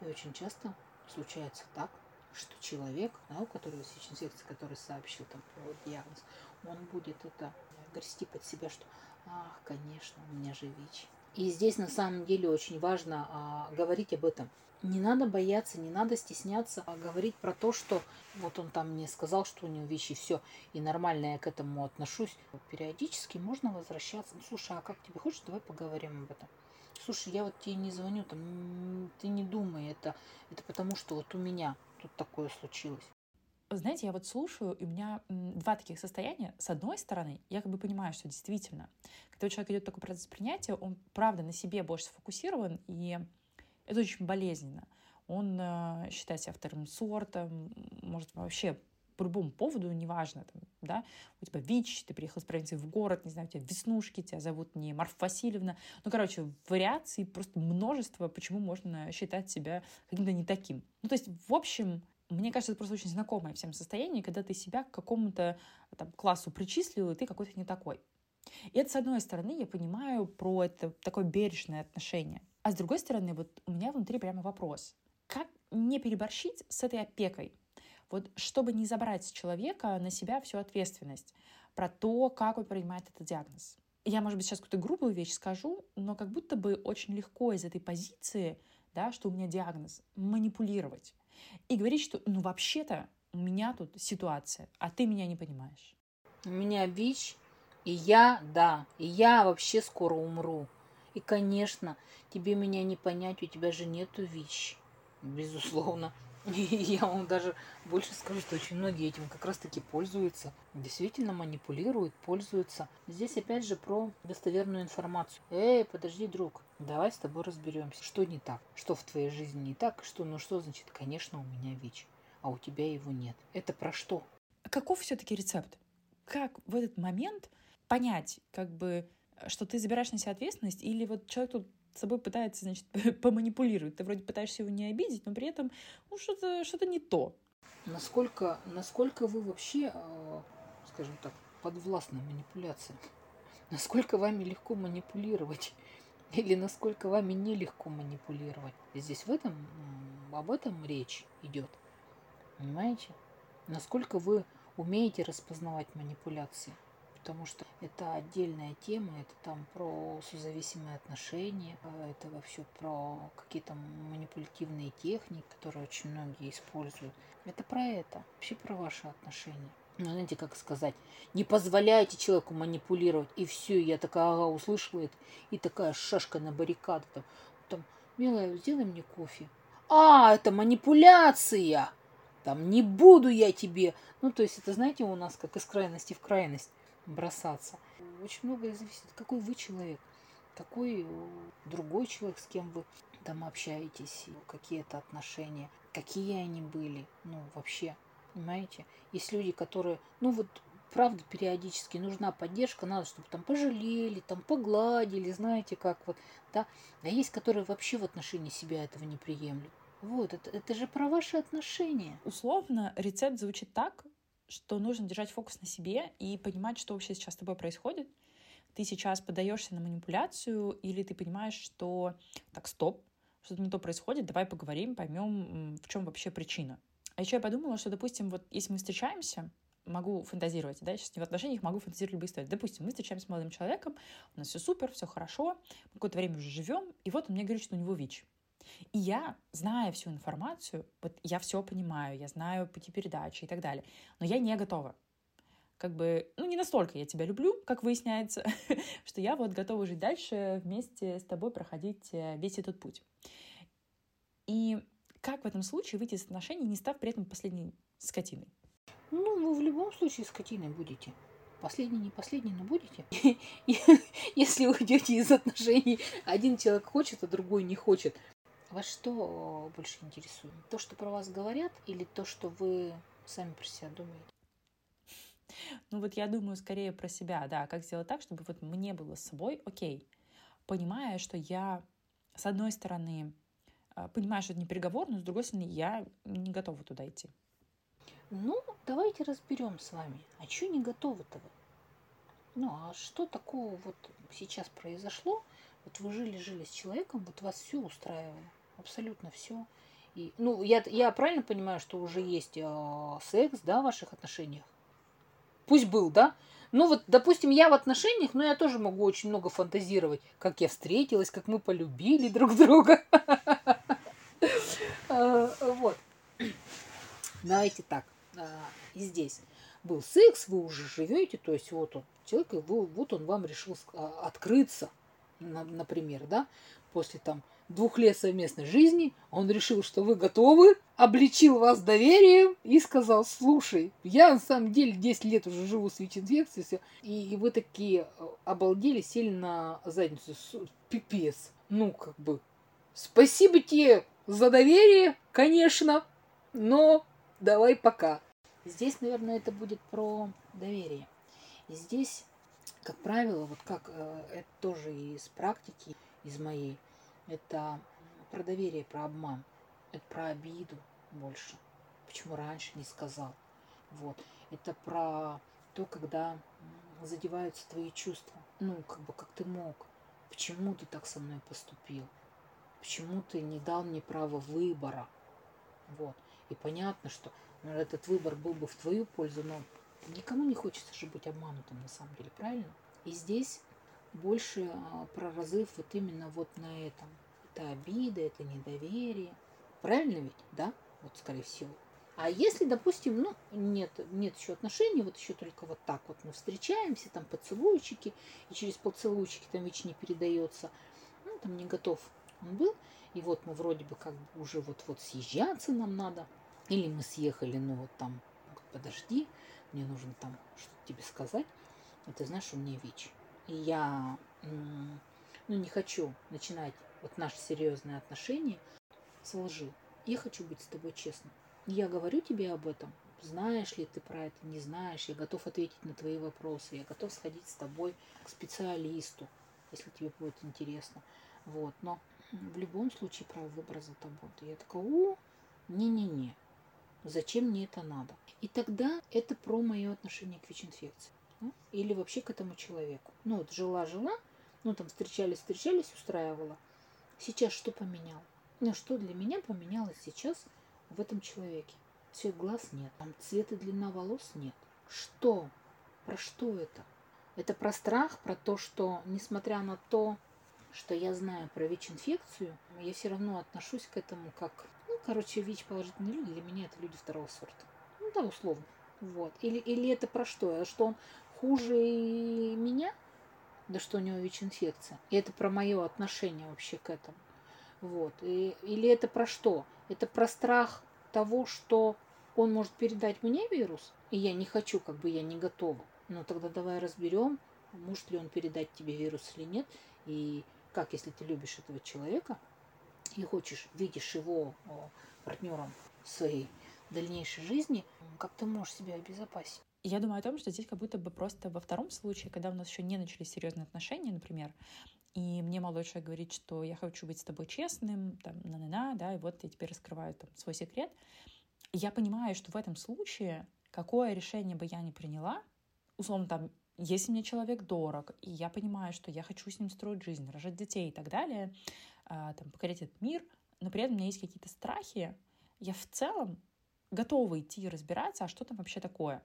И очень часто случается так, что человек, да, у которого ВИЧ-инфекция, который сообщил там про диагноз, он будет это грести под себя, что «Ах, конечно, у меня же ВИЧ». И здесь на самом деле очень важно а, говорить об этом. Не надо бояться, не надо стесняться, а говорить про то, что вот он там мне сказал, что у него ВИЧ, и все, и нормально я к этому отношусь. Периодически можно возвращаться. Ну, слушай, а как тебе хочешь, давай поговорим об этом. Слушай, я вот тебе не звоню, там, ты не думай, это, это потому что вот у меня тут такое случилось. Знаете, я вот слушаю, и у меня два таких состояния. С одной стороны, я как бы понимаю, что действительно, когда у человека идет такой процесс принятия, он, правда, на себе больше сфокусирован, и это очень болезненно. Он э, считает себя вторым сортом, может, вообще... по любому поводу, неважно, там, да, у тебя ВИЧ, ты приехал с провинции в город, не знаю, у тебя веснушки, тебя зовут не Марфа Васильевна. Ну, короче, вариаций просто множество, почему можно считать себя каким-то не таким. Ну, то есть, в общем, мне кажется, это просто очень знакомое всем состояние, когда ты себя к какому-то там, классу причислил, и ты какой-то не такой. И это, с одной стороны, я понимаю про это такое бережное отношение. А с другой стороны, вот у меня внутри прямо вопрос. Как не переборщить с этой опекой? Вот чтобы не забрать с человека на себя всю ответственность про то, как он принимает этот диагноз. Я, может быть, сейчас какую-то грубую вещь скажу, но как будто бы очень легко из этой позиции, да, что у меня диагноз, манипулировать. И говорить, что ну вообще-то у меня тут ситуация, а ты меня не понимаешь. У меня ВИЧ, и я, да, и я вообще скоро умру. И, конечно, тебе меня не понять, у тебя же нету ВИЧ, безусловно. И я вам даже больше скажу, что очень многие этим как раз-таки пользуются. Действительно манипулируют, пользуются. Здесь опять же про достоверную информацию. Эй, подожди, друг, давай с тобой разберемся, что не так, что в твоей жизни не так, что, ну что значит, конечно, у меня ВИЧ. а у тебя его нет. Это про что? Каков все-таки рецепт? Как в этот момент понять, как бы, что ты забираешь на себя ответственность, или вот человек тут с собой пытается, значит, поманипулировать. Ты вроде пытаешься его не обидеть, но при этом ну, что-то, что-то не то. Насколько, насколько вы вообще, скажем так, подвластны манипуляциям? Насколько вами легко манипулировать? Или насколько вами нелегко манипулировать? Здесь в этом, об этом речь идет. Понимаете? Насколько вы умеете распознавать манипуляции? Потому что это отдельная тема, это там про созависимые отношения, это вообще про какие-то манипулятивные техники, которые очень многие используют. Это про это, вообще про ваши отношения. Ну, знаете, как сказать, не позволяйте человеку манипулировать, и все, я такая, ага, услышала это, и такая шашка на баррикаду, там, там, милая, сделай мне кофе. А, это манипуляция! Там, не буду я тебе! Ну, то есть, это, знаете, у нас как из крайности в крайность бросаться. Очень многое зависит, какой вы человек, какой другой человек, с кем вы там общаетесь, какие это отношения, какие они были, ну, вообще. Понимаете? Есть люди, которые, ну вот, правда, периодически нужна поддержка, надо, чтобы там пожалели, там погладили, знаете, как вот, да. А есть, которые вообще в отношении себя этого не приемлют. Вот, это, это же про ваши отношения. Условно, рецепт звучит так, что нужно держать фокус на себе и понимать, что вообще сейчас с тобой происходит. Ты сейчас поддаешься на манипуляцию, или ты понимаешь, что так, стоп, что-то не то происходит, давай поговорим, поймем, в чем вообще причина. А еще я подумала, что, допустим, вот если мы встречаемся, могу фантазировать, да, сейчас не в отношениях, могу фантазировать любые истории. Допустим, мы встречаемся с молодым человеком, у нас все супер, все хорошо, какое-то время уже живем, и вот он мне говорит, что у него ВИЧ. И я, зная всю информацию, вот я все понимаю, я знаю пути передачи и так далее, но я не готова. Как бы, ну, не настолько я тебя люблю, как выясняется, что я вот готова жить дальше, вместе с тобой проходить весь этот путь. И как в этом случае выйти из отношений, не став при этом последней скотиной? Ну, вы в любом случае скотиной будете. Последний, не последний, но будете. Если уйдете из отношений, один человек хочет, а другой не хочет. Вас что больше интересует? То, что про вас говорят, или то, что вы сами про себя думаете? Ну вот я думаю скорее про себя, да. Как сделать так, чтобы вот мне было с собой окей. Понимая, что я, с одной стороны, понимаю, что это не переговор, но, с другой стороны, я не готова туда идти. Ну, давайте разберем с вами, а что не готовы-то вы? Ну, а что такого вот сейчас произошло? Вот вы жили-жили с человеком, вот вас все устраивало, абсолютно все. И, ну, я, я правильно понимаю, что уже есть э, секс, да, в ваших отношениях? Пусть был, да? Ну, вот, допустим, я в отношениях, но я тоже могу очень много фантазировать, как я встретилась, как мы полюбили друг друга. Вот. Давайте так. И здесь был секс, вы уже живете, то есть вот он, человек, вот он вам решил открыться, например, да, после там двух лет совместной жизни, он решил, что вы готовы, обличил вас доверием и сказал, слушай, я на самом деле десять лет уже живу с ВИЧ-инфекцией, все. И вы такие обалдели, сели на задницу, пипец, ну как бы, спасибо тебе за доверие, конечно, но давай пока. Здесь, наверное, это будет про доверие. И здесь, как правило, вот как это тоже из практики, из моей, это про доверие, про обман, это про обиду больше. Почему раньше не сказал? Вот. Это про то, когда задеваются твои чувства. Ну, как бы, как ты мог? Почему ты так со мной поступил? Почему ты не дал мне права выбора? Вот. И понятно, что этот выбор был бы в твою пользу, но никому не хочется же быть обманутым на самом деле, правильно? И здесь больше про разрыв вот именно вот на этом. Это обида, это недоверие. Правильно ведь, да? Вот, скорее всего. А если, допустим, ну, нет, нет еще отношений, вот еще только вот так вот мы встречаемся, там поцелуйчики, и через поцелуйчики там ВИЧ не передается, ну, там не готов он был, и вот мы вроде бы как бы уже вот-вот съезжаться нам надо. Или мы съехали, ну вот там, подожди, мне нужно там что-то тебе сказать. И ты знаешь, у меня ВИЧ. И я ну, не хочу начинать вот наши серьезные отношения с лжи. Я хочу быть с тобой честным. Я говорю тебе об этом. Знаешь ли ты про это, не знаешь. Я готов ответить на твои вопросы. Я готов сходить с тобой к специалисту, если тебе будет интересно. Вот. Но в любом случае право выбора за тобой. Я такая, о, не-не-не, зачем мне это надо? И тогда это про мое отношение к ВИЧ-инфекции. Ну, или вообще к этому человеку. Ну вот жила-жила, ну там встречались-встречались, устраивала. Сейчас что поменял? Ну что для меня поменялось сейчас в этом человеке? Цвет глаз нет, там цвет и длина волос нет. Что? Про что это? Это про страх, про то, что несмотря на то, что я знаю про ВИЧ-инфекцию, я все равно отношусь к этому как, ну, короче, ВИЧ-положительные люди для меня это люди второго сорта. Ну да, условно. Вот. Или, или это про что? Что он хуже меня? Да что у него ВИЧ-инфекция. И это про мое отношение вообще к этому. Вот. И, или это про что? Это про страх того, что он может передать мне вирус, и я не хочу, как бы я не готова. Но тогда давай разберем, может ли он передать тебе вирус или нет, и как, если ты любишь этого человека и хочешь, видишь его партнером в своей дальнейшей жизни, как ты можешь себя обезопасить? Я думаю о том, что здесь как будто бы просто во втором случае, когда у нас еще не начались серьезные отношения, например, и мне молодой человек говорит, что я хочу быть с тобой честным, там, на-на-на, да, и вот я теперь раскрываю там свой секрет. Я понимаю, что в этом случае, какое решение бы я ни приняла, условно, там, если мне человек дорог, и я понимаю, что я хочу с ним строить жизнь, рожать детей и так далее, а, там, покорять этот мир, но при этом у меня есть какие-то страхи, я в целом готова идти и разбираться, а что там вообще такое.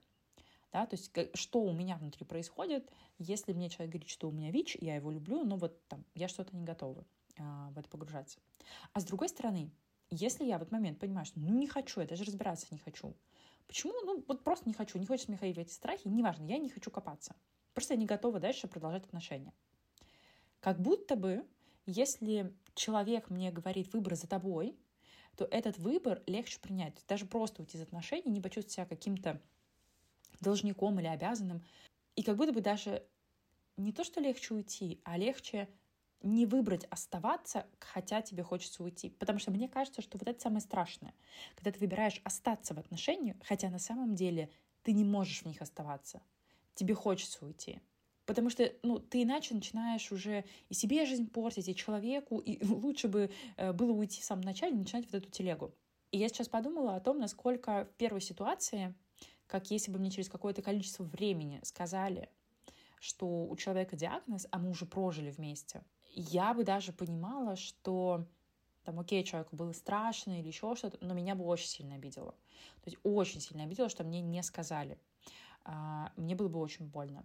Да, то есть что у меня внутри происходит, если мне человек говорит, что у меня ВИЧ, я его люблю, но вот там я что-то не готова а, в это погружаться. А с другой стороны, если я в этот момент понимаю, что ну не хочу, я даже разбираться не хочу. Почему? Ну вот просто не хочу, не хочется мне ходить в эти страхи, неважно, я не хочу копаться. Просто я не готова дальше продолжать отношения. Как будто бы, если человек мне говорит «выбор за тобой», то этот выбор легче принять. Даже просто уйти из отношений, не почувствовать себя каким-то должником или обязанным. И как будто бы даже не то, что легче уйти, а легче не выбрать оставаться, хотя тебе хочется уйти. Потому что мне кажется, что вот это самое страшное. Когда ты выбираешь остаться в отношениях, хотя на самом деле ты не можешь в них оставаться. Тебе хочется уйти. Потому что ну, ты иначе начинаешь уже и себе жизнь портить, и человеку. И лучше бы было уйти в самом начале и начинать вот эту телегу. И я сейчас подумала о том, насколько в первой ситуации... как если бы мне через какое-то количество времени сказали, что у человека диагноз, а мы уже прожили вместе, я бы даже понимала, что, там, окей, человеку было страшно или еще что-то, но меня бы очень сильно обидело. То есть очень сильно обидело, что мне не сказали. Мне было бы очень больно.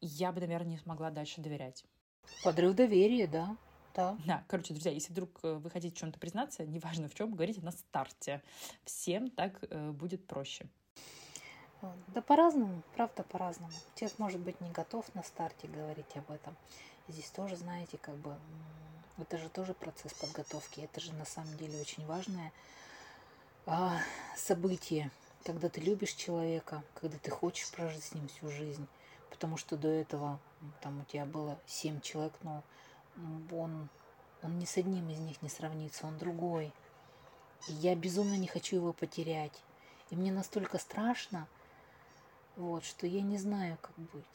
Я бы, наверное, не смогла дальше доверять. Подрыв доверия, да. Да. да, короче, друзья, если вдруг вы хотите в чем-то признаться, неважно в чем, говорите на старте. Всем так э, будет проще. Да по-разному, правда по-разному. Человек может быть не готов на старте говорить об этом. Здесь тоже, знаете, как бы, это же тоже процесс подготовки. Это же на самом деле очень важное э, событие, когда ты любишь человека, когда ты хочешь прожить с ним всю жизнь. Потому что до этого там у тебя было семь человек, но... Он, он ни с одним из них не сравнится, он другой. И я безумно не хочу его потерять. И мне настолько страшно, вот, что я не знаю, как быть.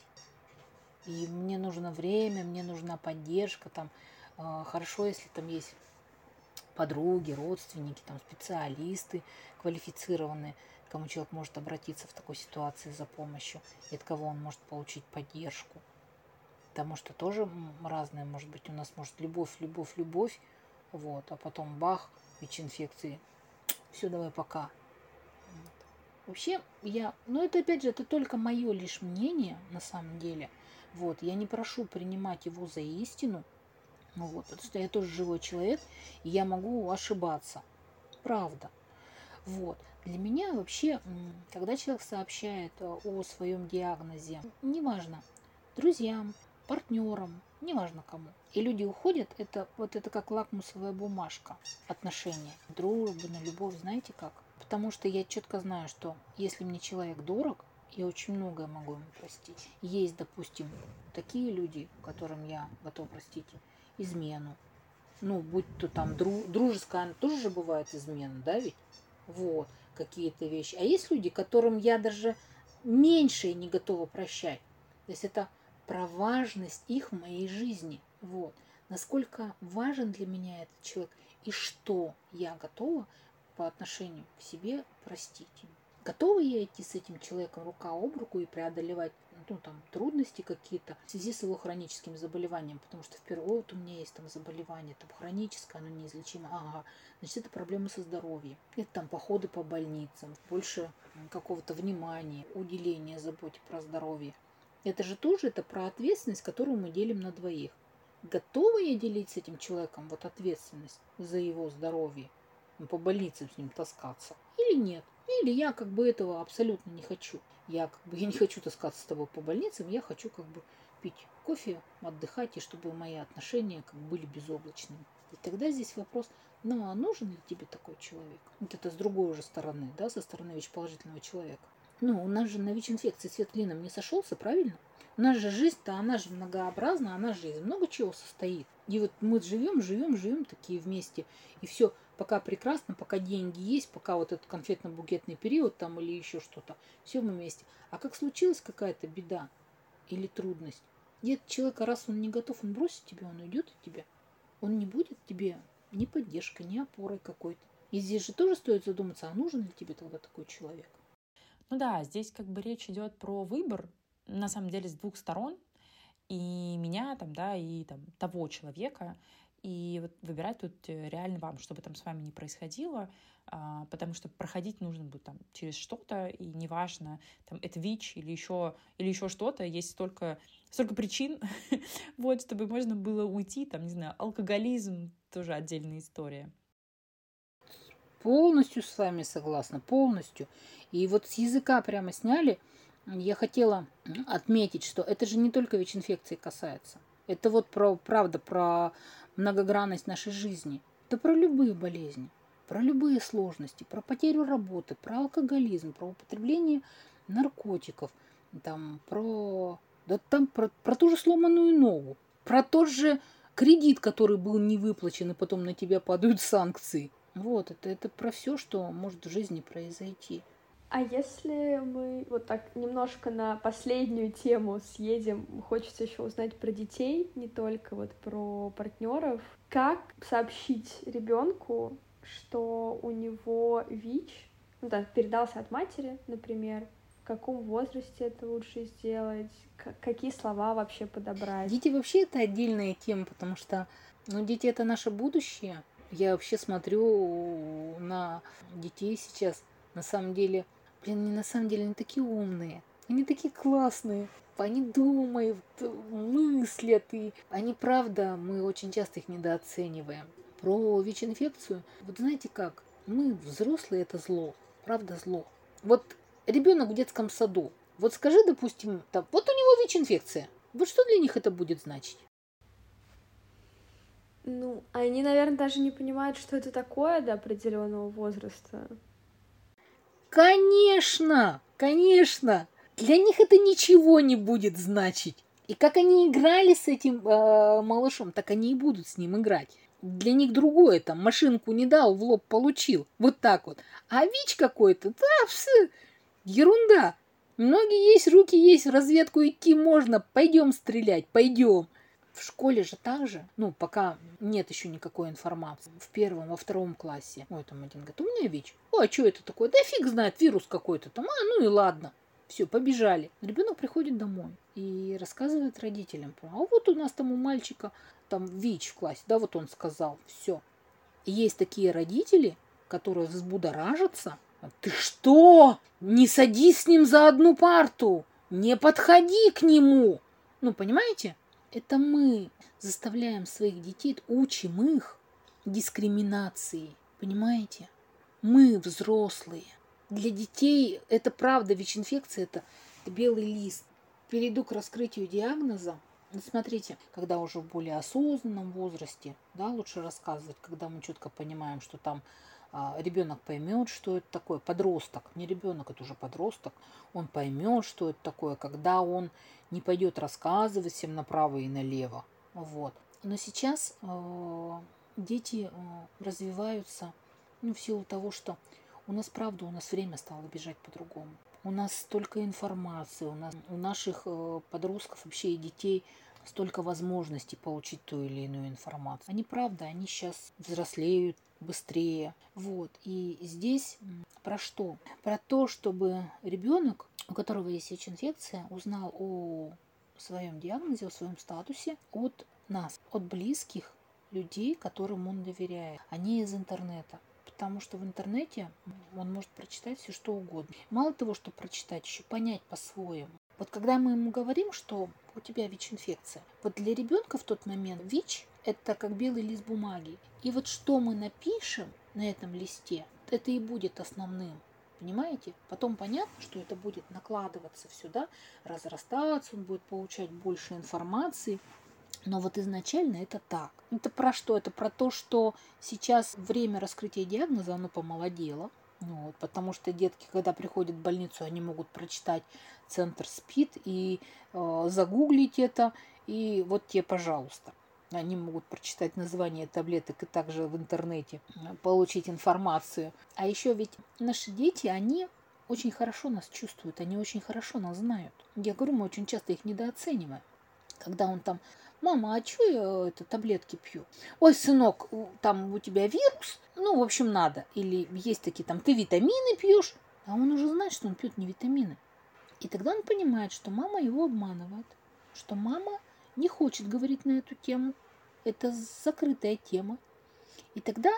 И мне нужно время, мне нужна поддержка. Там, э, хорошо, если там есть подруги, родственники, там, специалисты квалифицированные, к кому человек может обратиться в такой ситуации за помощью, и от кого он может получить поддержку. Потому что тоже разное может быть. У нас может любовь, любовь, любовь. Вот. А потом бах, ВИЧ-инфекции. Все, давай, пока. Вот. Вообще, я... Ну, это, опять же, это только мое лишь мнение, на самом деле. Вот. Я не прошу принимать его за истину. Вот. Потому что я тоже живой человек, и я могу ошибаться. Правда. Вот. Для меня вообще, когда человек сообщает о своем диагнозе, неважно, друзьям, партнерам, неважно кому. И люди уходят, это вот это как лакмусовая бумажка отношений, дружбы, на любовь, знаете как? Потому что я четко знаю, что если мне человек дорог, я очень многое могу ему простить. Есть, допустим, такие люди, которым я готова простить измену. Ну, будь то там дру, дружеская, тоже же бывает измена, да ведь? вот, какие-то вещи. А есть люди, которым я даже меньше не готова прощать. То есть это про важность их в моей жизни. Вот. Насколько важен для меня этот человек и что я готова по отношению к себе простить. Готова я идти с этим человеком рука об руку и преодолевать ну, там, трудности какие-то в связи с его хроническим заболеванием, потому что в первую очередь у меня есть там заболевание там, хроническое, оно неизлечимо, ага, значит это проблемы со здоровьем, это там походы по больницам, больше какого-то внимания, уделения заботе про здоровье. Это же тоже это про ответственность, которую мы делим на двоих. Готова я делить с этим человеком вот ответственность за его здоровье, по больницам с ним таскаться или нет? Или я как бы этого абсолютно не хочу. Я как бы я не хочу таскаться с тобой по больницам, я хочу как бы пить кофе, отдыхать, и чтобы мои отношения как бы были безоблачными. И тогда здесь вопрос, ну а нужен ли тебе такой человек? Вот это с другой уже стороны, да, со стороны ВИЧ-положительного человека. Ну, у нас же на ВИЧ-инфекции свет клином не сошелся, правильно? У нас же жизнь-то, она же многообразна, она же из много чего состоит. И вот мы живем, живем, живем такие вместе, и все пока прекрасно, пока деньги есть, пока вот этот конфетно-букетный период там или еще что-то, все мы вместе. А как случилась какая-то беда или трудность, нет человека, раз он не готов, он бросит тебя, он уйдет от тебя, он не будет тебе ни поддержкой, ни опорой какой-то. И здесь же тоже стоит задуматься, а нужен ли тебе тогда такой человек? Ну да, здесь как бы речь идет про выбор, на самом деле, с двух сторон, и меня там, да, и там того человека, и вот выбирать тут реально вам, чтобы там с вами не происходило, а, потому что проходить нужно будет там через что-то, и неважно, там это ВИЧ или еще, или еще что-то, есть столько, столько причин, вот, чтобы можно было уйти, там, не знаю, алкоголизм, тоже отдельная история. Полностью с вами согласна, полностью. И вот с языка прямо сняли. Я хотела отметить, что это же не только ВИЧ-инфекции касается. Это вот про, правда про многогранность нашей жизни. Это про любые болезни, про любые сложности, про потерю работы, про алкоголизм, про употребление наркотиков, там, про, да, там, про, про ту же сломанную ногу, про тот же кредит, который был не выплачен, и потом на тебя падают санкции. Вот, это, это про все, что может в жизни произойти. А если мы вот так немножко на последнюю тему съедем, хочется еще узнать про детей, не только вот про партнеров. Как сообщить ребенку, что у него ВИЧ, ну да, передался от матери, например, в каком возрасте это лучше сделать, какие слова вообще подобрать? Дети вообще это отдельная тема, потому что, ну, дети это наше будущее. Я вообще смотрю на детей сейчас, на самом деле. Блин, они на самом деле не такие умные, они такие классные, они думают, мыслят, и они, правда, мы очень часто их недооцениваем. Про ВИЧ-инфекцию, вот знаете как, мы взрослые, это зло, правда зло. Вот ребенок в детском саду, вот скажи, допустим, там, вот у него ВИЧ-инфекция, вот что для них это будет значить? Ну, они, наверное, даже не понимают, что это такое до определенного возраста. Конечно, конечно, для них это ничего не будет значить. И как они играли с этим э, малышом, так они и будут с ним играть. Для них другое, там, машинку не дал, в лоб получил, вот так вот. А ВИЧ какой-то, да, все, ерунда. Ноги есть, руки есть, в разведку идти можно, пойдем стрелять, пойдем. В школе же так же, ну, пока нет еще никакой информации. В первом, во втором классе. Ой, там один говорит, у меня ВИЧ. О, а что это такое? Да фиг знает, вирус какой-то там. А, ну и ладно. Все, побежали. Ребенок приходит домой и рассказывает родителям. А вот у нас там у мальчика там ВИЧ в классе. Да, вот он сказал. Все. Есть такие родители, которые взбудоражатся. Ты что? Не садись с ним за одну парту. Не подходи к нему. Ну, понимаете? Это мы заставляем своих детей, учим их дискриминации, понимаете? Мы взрослые. Для детей это правда, ВИЧ-инфекция – это белый лист. Перейду к раскрытию диагноза. Смотрите, когда уже в более осознанном возрасте, да, лучше рассказывать, когда мы четко понимаем, что там ребенок поймет, что это такое, подросток, не ребенок, это уже подросток, он поймет, что это такое, когда он не пойдет рассказывать всем направо и налево. Вот. Но сейчас э, дети э, развиваются, ну, в силу того, что у У нас, правда, у нас время стало бежать по-другому. У нас столько информации, у нас, у наших подростков вообще и детей столько возможностей получить ту или иную информацию. Они, правда, они сейчас взрослеют быстрее. Вот. И здесь про что? Про то, чтобы ребенок, у которого есть ВИЧ-инфекция, узнал о своем диагнозе, о своем статусе от нас, от близких людей, которым он доверяет, а не из интернета. Потому что в интернете он может прочитать все, что угодно. Мало того, что прочитать, еще понять по-своему. Вот когда мы ему говорим, что у тебя ВИЧ-инфекция, вот для ребенка в тот момент ВИЧ – это как белый лист бумаги. И вот что мы напишем на этом листе, это и будет основным. Понимаете? Потом понятно, что это будет накладываться сюда, разрастаться, он будет получать больше информации. Но вот изначально это так. Это про что? Это про то, что сейчас время раскрытия диагноза, оно помолодело. Вот, потому что детки, когда приходят в больницу, они могут прочитать центр СПИД и э, загуглить это, и вот тебе, пожалуйста. Они могут прочитать название таблеток и также в интернете получить информацию. А еще ведь наши дети, они очень хорошо нас чувствуют, они очень хорошо нас знают. Я говорю, мы очень часто их недооцениваем. Когда он там: мама, а что я это, таблетки пью? Ой, сынок, там у тебя вирус, ну, в общем, надо. Или есть такие там, ты витамины пьешь, а он уже знает, что он пьет не витамины. И тогда он понимает, что мама его обманывает, что мама не хочет говорить на эту тему, это закрытая тема. И тогда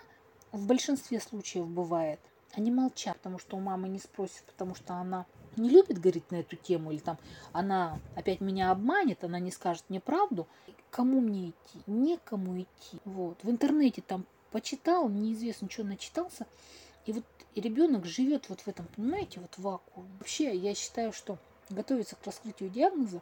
в большинстве случаев бывает, они молчат, потому что у мамы не спросят, потому что она не любит говорить на эту тему, или там она опять меня обманет, она не скажет мне правду. Кому мне идти? Некому идти. Вот. В интернете там почитал, неизвестно, что начитался. И вот ребенок живет вот в этом, понимаете, вот вакууме. Вообще, я считаю, что готовиться к раскрытию диагноза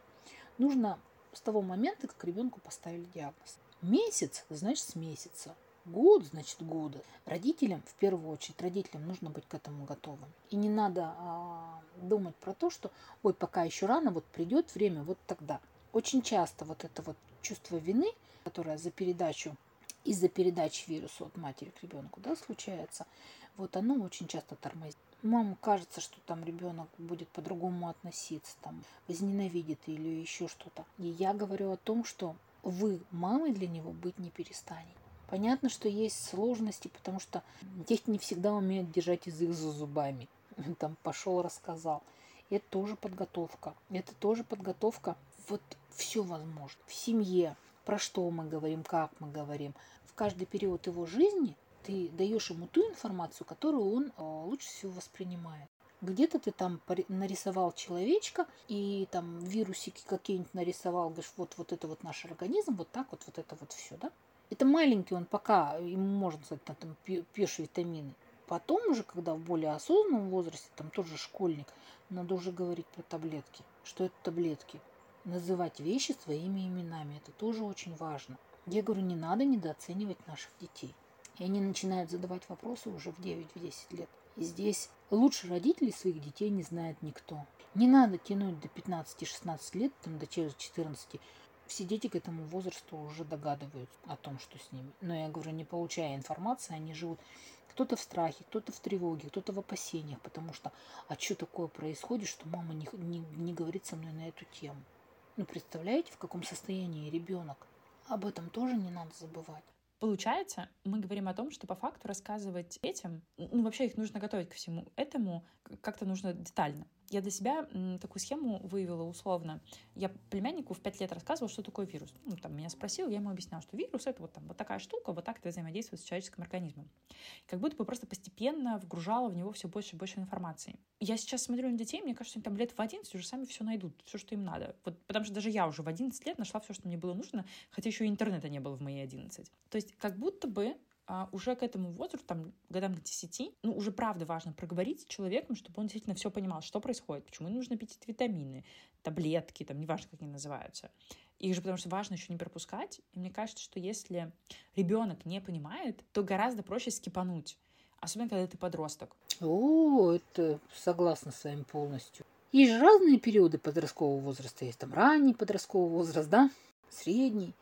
нужно с того момента, как ребенку поставили диагноз. Месяц, значит, с месяца. Год, значит, года. Родителям, в первую очередь, родителям нужно быть к этому готовым. И не надо а, думать про то, что ой, пока еще рано, вот придет время, вот тогда. Очень часто вот это вот чувство вины, которое за передачу, из-за передачи вируса от матери к ребенку, да, случается, вот оно очень часто тормозит. Маму кажется, что там ребенок будет по-другому относиться, там, возненавидит или еще что-то. И я говорю о том, что вы мамой для него быть не перестанете. Понятно, что есть сложности, потому что дети не всегда умеют держать язык за зубами. Там пошел, рассказал. Это тоже подготовка. Это тоже подготовка. Вот все возможно. В семье, про что мы говорим, как мы говорим. В каждый период его жизни ты даешь ему ту информацию, которую он лучше всего воспринимает. Где-то ты там нарисовал человечка и там вирусики какие-нибудь нарисовал. Говоришь, вот, вот это вот наш организм, вот так вот, вот это вот все, да? Это маленький, он пока, ему можно сказать, там, пьешь витамины. Потом уже, когда в более осознанном возрасте, там тоже школьник, надо уже говорить про таблетки. Что это таблетки? Называть вещи своими именами. Это тоже очень важно. Я говорю, не надо недооценивать наших детей. И они начинают задавать вопросы уже в девять-десять лет. И здесь лучше родителей своих детей не знает никто. Не надо тянуть до пятнадцати-шестнадцати лет, там, до через четырнадцати. Все дети к этому возрасту уже догадываются о том, что с ними. Но я говорю, не получая информации, они живут кто-то в страхе, кто-то в тревоге, кто-то в опасениях, потому что а что такое происходит, что мама не, не, не говорит со мной на эту тему. Ну, представляете, в каком состоянии ребенок? Об этом тоже не надо забывать. Получается, мы говорим о том, что по факту рассказывать детям, ну вообще их нужно готовить ко всему этому, как-то нужно детально. Я для себя такую схему выявила условно. Я племяннику в пять лет рассказывала, что такое вирус. Ну, там меня спросил, я ему объясняла, что вирус — это вот, там, вот такая штука, вот так это взаимодействует с человеческим организмом. И как будто бы просто постепенно вгружала в него все больше и больше информации. Я сейчас смотрю на детей, мне кажется, они там лет в одиннадцать уже сами все найдут, все, что им надо. Вот, потому что даже я уже в одиннадцать лет нашла все, что мне было нужно, хотя еще и интернета не было в мои одиннадцать. То есть как будто бы а, уже к этому возрасту, там, годам к десяти, ну, уже правда важно проговорить с человеком, чтобы он действительно все понимал, что происходит, почему им нужно пить витамины, таблетки, там, неважно, как они называются. Их же потому что важно еще не пропускать. И мне кажется, что если ребенок не понимает, то гораздо проще скипануть. Особенно, когда ты подросток. О, это согласна с вами полностью. Есть же разные периоды подросткового возраста. Есть там ранний подростковый возраст, да, средний.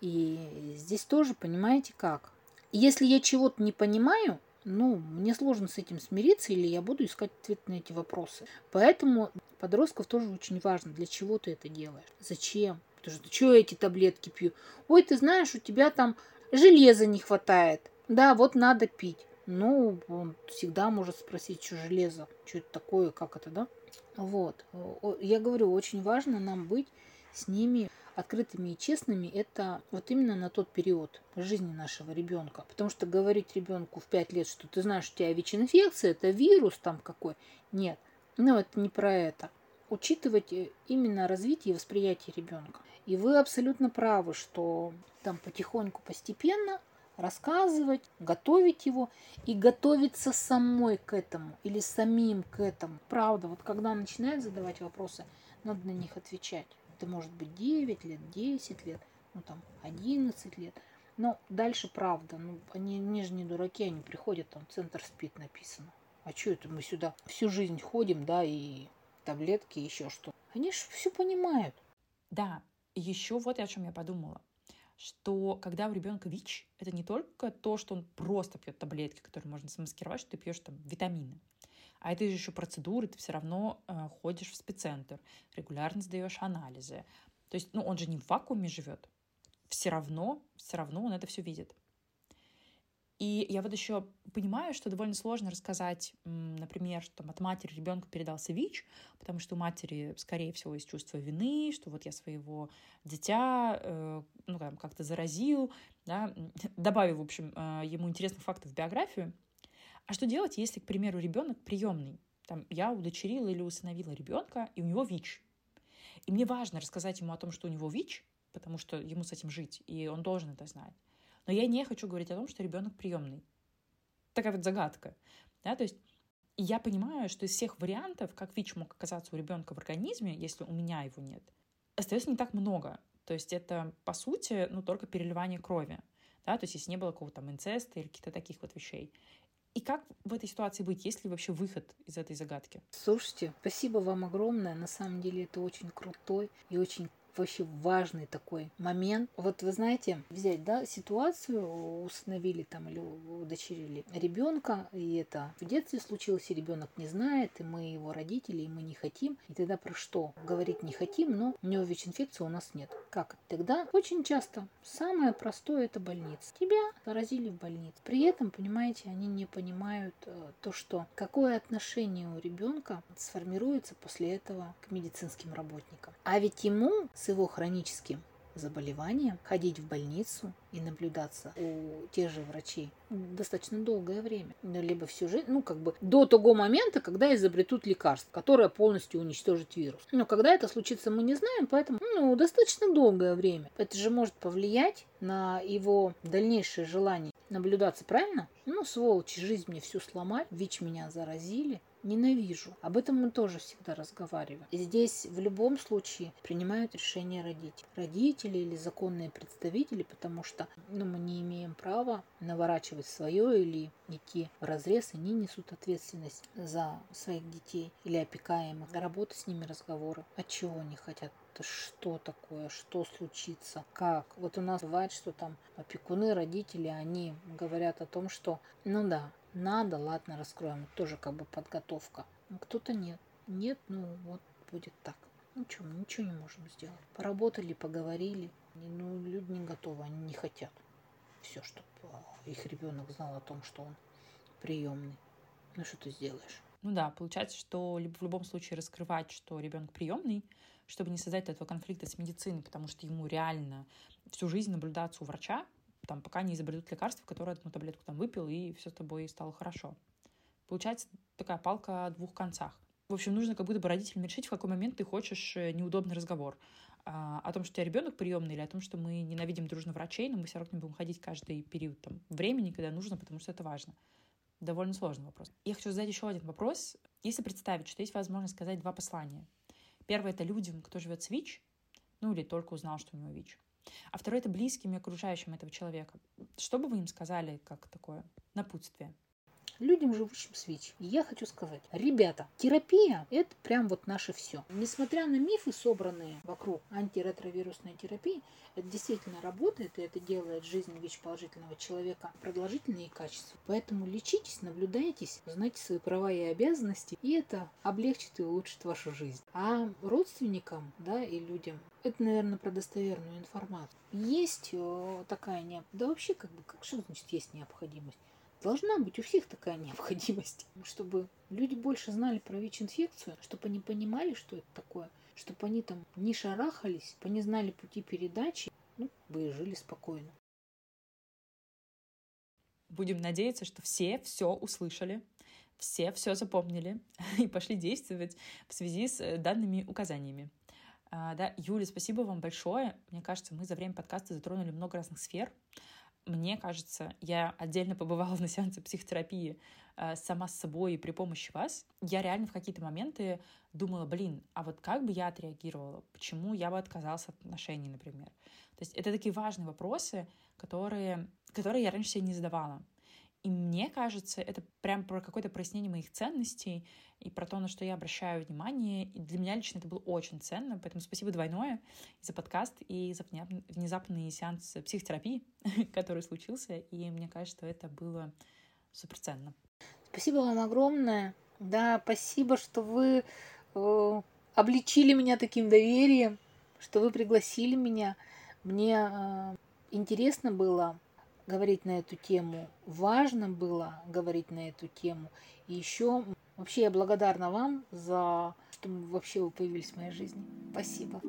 И здесь тоже, понимаете, как. Если я чего-то не понимаю, ну, мне сложно с этим смириться, или я буду искать ответ на эти вопросы. Поэтому подростков тоже очень важно, для чего ты это делаешь, зачем, потому что чего я эти таблетки пью? Ой, ты знаешь, у тебя там железа не хватает, да, вот надо пить. Ну, он всегда может спросить, что железо, что это такое, как это, да? Вот, я говорю, очень важно нам быть с ними открытыми и честными, это вот именно на тот период жизни нашего ребенка. Потому что говорить ребенку в пять лет, что ты знаешь, у тебя ВИЧ-инфекция, это вирус там какой. Нет, ну это не про это. Учитывать именно развитие и восприятие ребенка. И вы абсолютно правы, что там потихоньку, постепенно рассказывать, готовить его и готовиться самой к этому или самим к этому. Правда, вот когда начинают задавать вопросы, надо на них отвечать. Это может быть девять лет, десять лет, ну там одиннадцать лет. Но дальше правда. Ну, они, они же не дураки, они приходят, там центр СПИД написано. А что это мы сюда всю жизнь ходим, да, и таблетки, еще что. Они же все понимают. Да, еще вот о чем я подумала. Что когда у ребенка ВИЧ, это не только то, что он просто пьет таблетки, которые можно замаскировать, что ты пьешь там витамины. А это же еще процедуры, ты все равно э, ходишь в спеццентр, регулярно сдаешь анализы. То есть, ну, он же не в вакууме живет. Все равно, все равно он это все видит. И я вот еще понимаю, что довольно сложно рассказать, например, что там, от матери ребенка передался ВИЧ, потому что у матери, скорее всего, есть чувство вины, что вот я своего дитя э, ну, как-то заразил, да? Добавив, в общем, э, ему интересных фактов в биографию. А что делать, если, к примеру, ребенок приемный? Там, я удочерила или усыновила ребенка, и у него ВИЧ. И мне важно рассказать ему о том, что у него ВИЧ, потому что ему с этим жить, и он должен это знать. Но я не хочу говорить о том, что ребенок приемный. Такая вот загадка. Да? То есть я понимаю, что из всех вариантов, как ВИЧ мог оказаться у ребенка в организме, если у меня его нет, остается не так много. То есть это, по сути, ну, только переливание крови. Да? То есть если не было какого-то там инцеста или каких-то таких вот вещей. И как в этой ситуации быть? Есть ли вообще выход из этой загадки? Слушайте, спасибо вам огромное. На самом деле это очень крутой и очень вообще важный такой момент. Вот вы знаете, взять, да, ситуацию, усыновили там или удочерили ребенка, и это в детстве случилось, и ребенок не знает, и мы его родители, и мы не хотим. И тогда про что? Говорить не хотим, но у него ВИЧ-инфекции у нас нет. Как? Тогда очень часто самое простое — это больница. Тебя заразили в больнице. При этом, понимаете, они не понимают то, что какое отношение у ребенка сформируется после этого к медицинским работникам. А ведь ему с его хроническим заболеванием ходить в больницу и наблюдаться у тех же врачей достаточно долгое время. Ну, либо всю жизнь, ну, как бы до того момента, когда изобретут лекарство, которое полностью уничтожит вирус. Но когда это случится, мы не знаем, поэтому, ну, достаточно долгое время. Это же может повлиять на его дальнейшее желание наблюдаться, правильно? Ну, сволочи, жизнь мне всю сломали, ВИЧ меня заразили, ненавижу. Об этом мы тоже всегда разговариваем. И здесь в любом случае принимают решение родители. Родители или законные представители, потому что, ну, мы не имеем права наворачивать свое или идти в разрез, они несут ответственность за своих детей или опекаемых. Работа с ними, разговоры, от чего они хотят, что такое, что случится, как. Вот у нас бывает, что там опекуны, родители, они говорят о том, что, ну да, надо, ладно, раскроем. Тоже как бы подготовка. Кто-то нет. Нет, ну вот будет так. Ну что, мы ничего не можем сделать. Поработали, поговорили. Ну, люди не готовы, они не хотят. Все, чтобы их ребенок знал о том, что он приемный. Ну что ты сделаешь? Ну да, получается, что либо в любом случае раскрывать, что ребенок приемный, чтобы не создать этого конфликта с медициной, потому что ему реально всю жизнь наблюдаться у врача, там, пока не изобретут лекарства, которое одну таблетку там выпил, и все с тобой стало хорошо. Получается такая палка о двух концах. В общем, нужно как будто бы родителям решить, в какой момент ты хочешь неудобный разговор. А, о том, что у тебя ребенок приемный, или о том, что мы ненавидим дружно врачей, но мы все равно не будем ходить каждый период там, времени, когда нужно, потому что это важно. Довольно сложный вопрос. Я хочу задать еще один вопрос. Если представить, что есть возможность сказать два послания. Первое — это людям, кто живет с ВИЧ, ну или только узнал, что у него ВИЧ. А второе — это близким и окружающим этого человека. Что бы вы им сказали, как такое напутствие? людям, живущим с ВИЧ. И я хочу сказать, ребята, терапия – это прям вот наше все. Несмотря на мифы, собранные вокруг антиретровирусной терапии, это действительно работает, и это делает жизнь ВИЧ-положительного человека продолжительной и качественной. Поэтому лечитесь, наблюдайтесь, узнайте свои права и обязанности, и это облегчит и улучшит вашу жизнь. А родственникам, да, и людям, это, наверное, про достоверную информацию. Есть такая необходимость, да вообще, как бы, как что значит есть необходимость? Должна быть у всех такая необходимость, чтобы люди больше знали про ВИЧ-инфекцию, чтобы они понимали, что это такое, чтобы они там не шарахались, чтобы они знали пути передачи, ну, бы и жили спокойно. Будем надеяться, что все все услышали, все все запомнили и пошли действовать в связи с данными указаниями. А, да, Юля, спасибо вам большое. Мне кажется, мы за время подкаста затронули много разных сфер. Мне кажется, я отдельно побывала на сеансе психотерапии э, сама с собой и при помощи вас. Я реально в какие-то моменты думала, блин, а вот как бы я отреагировала? Почему я бы отказалась от отношений, например? То есть это такие важные вопросы, которые, которые я раньше себе не задавала. И мне кажется, это прям про какое-то прояснение моих ценностей и про то, на что я обращаю внимание. И для меня лично это было очень ценно, поэтому спасибо двойное и за подкаст, и за внезапный сеанс психотерапии, который случился, и мне кажется, это было суперценно. Спасибо вам огромное. Да, спасибо, что вы э, облечили меня таким доверием, что вы пригласили меня. Мне э, интересно было говорить на эту тему, важно было говорить на эту тему. И еще вообще я благодарна вам за то, что вообще вы появились в моей жизни. Спасибо.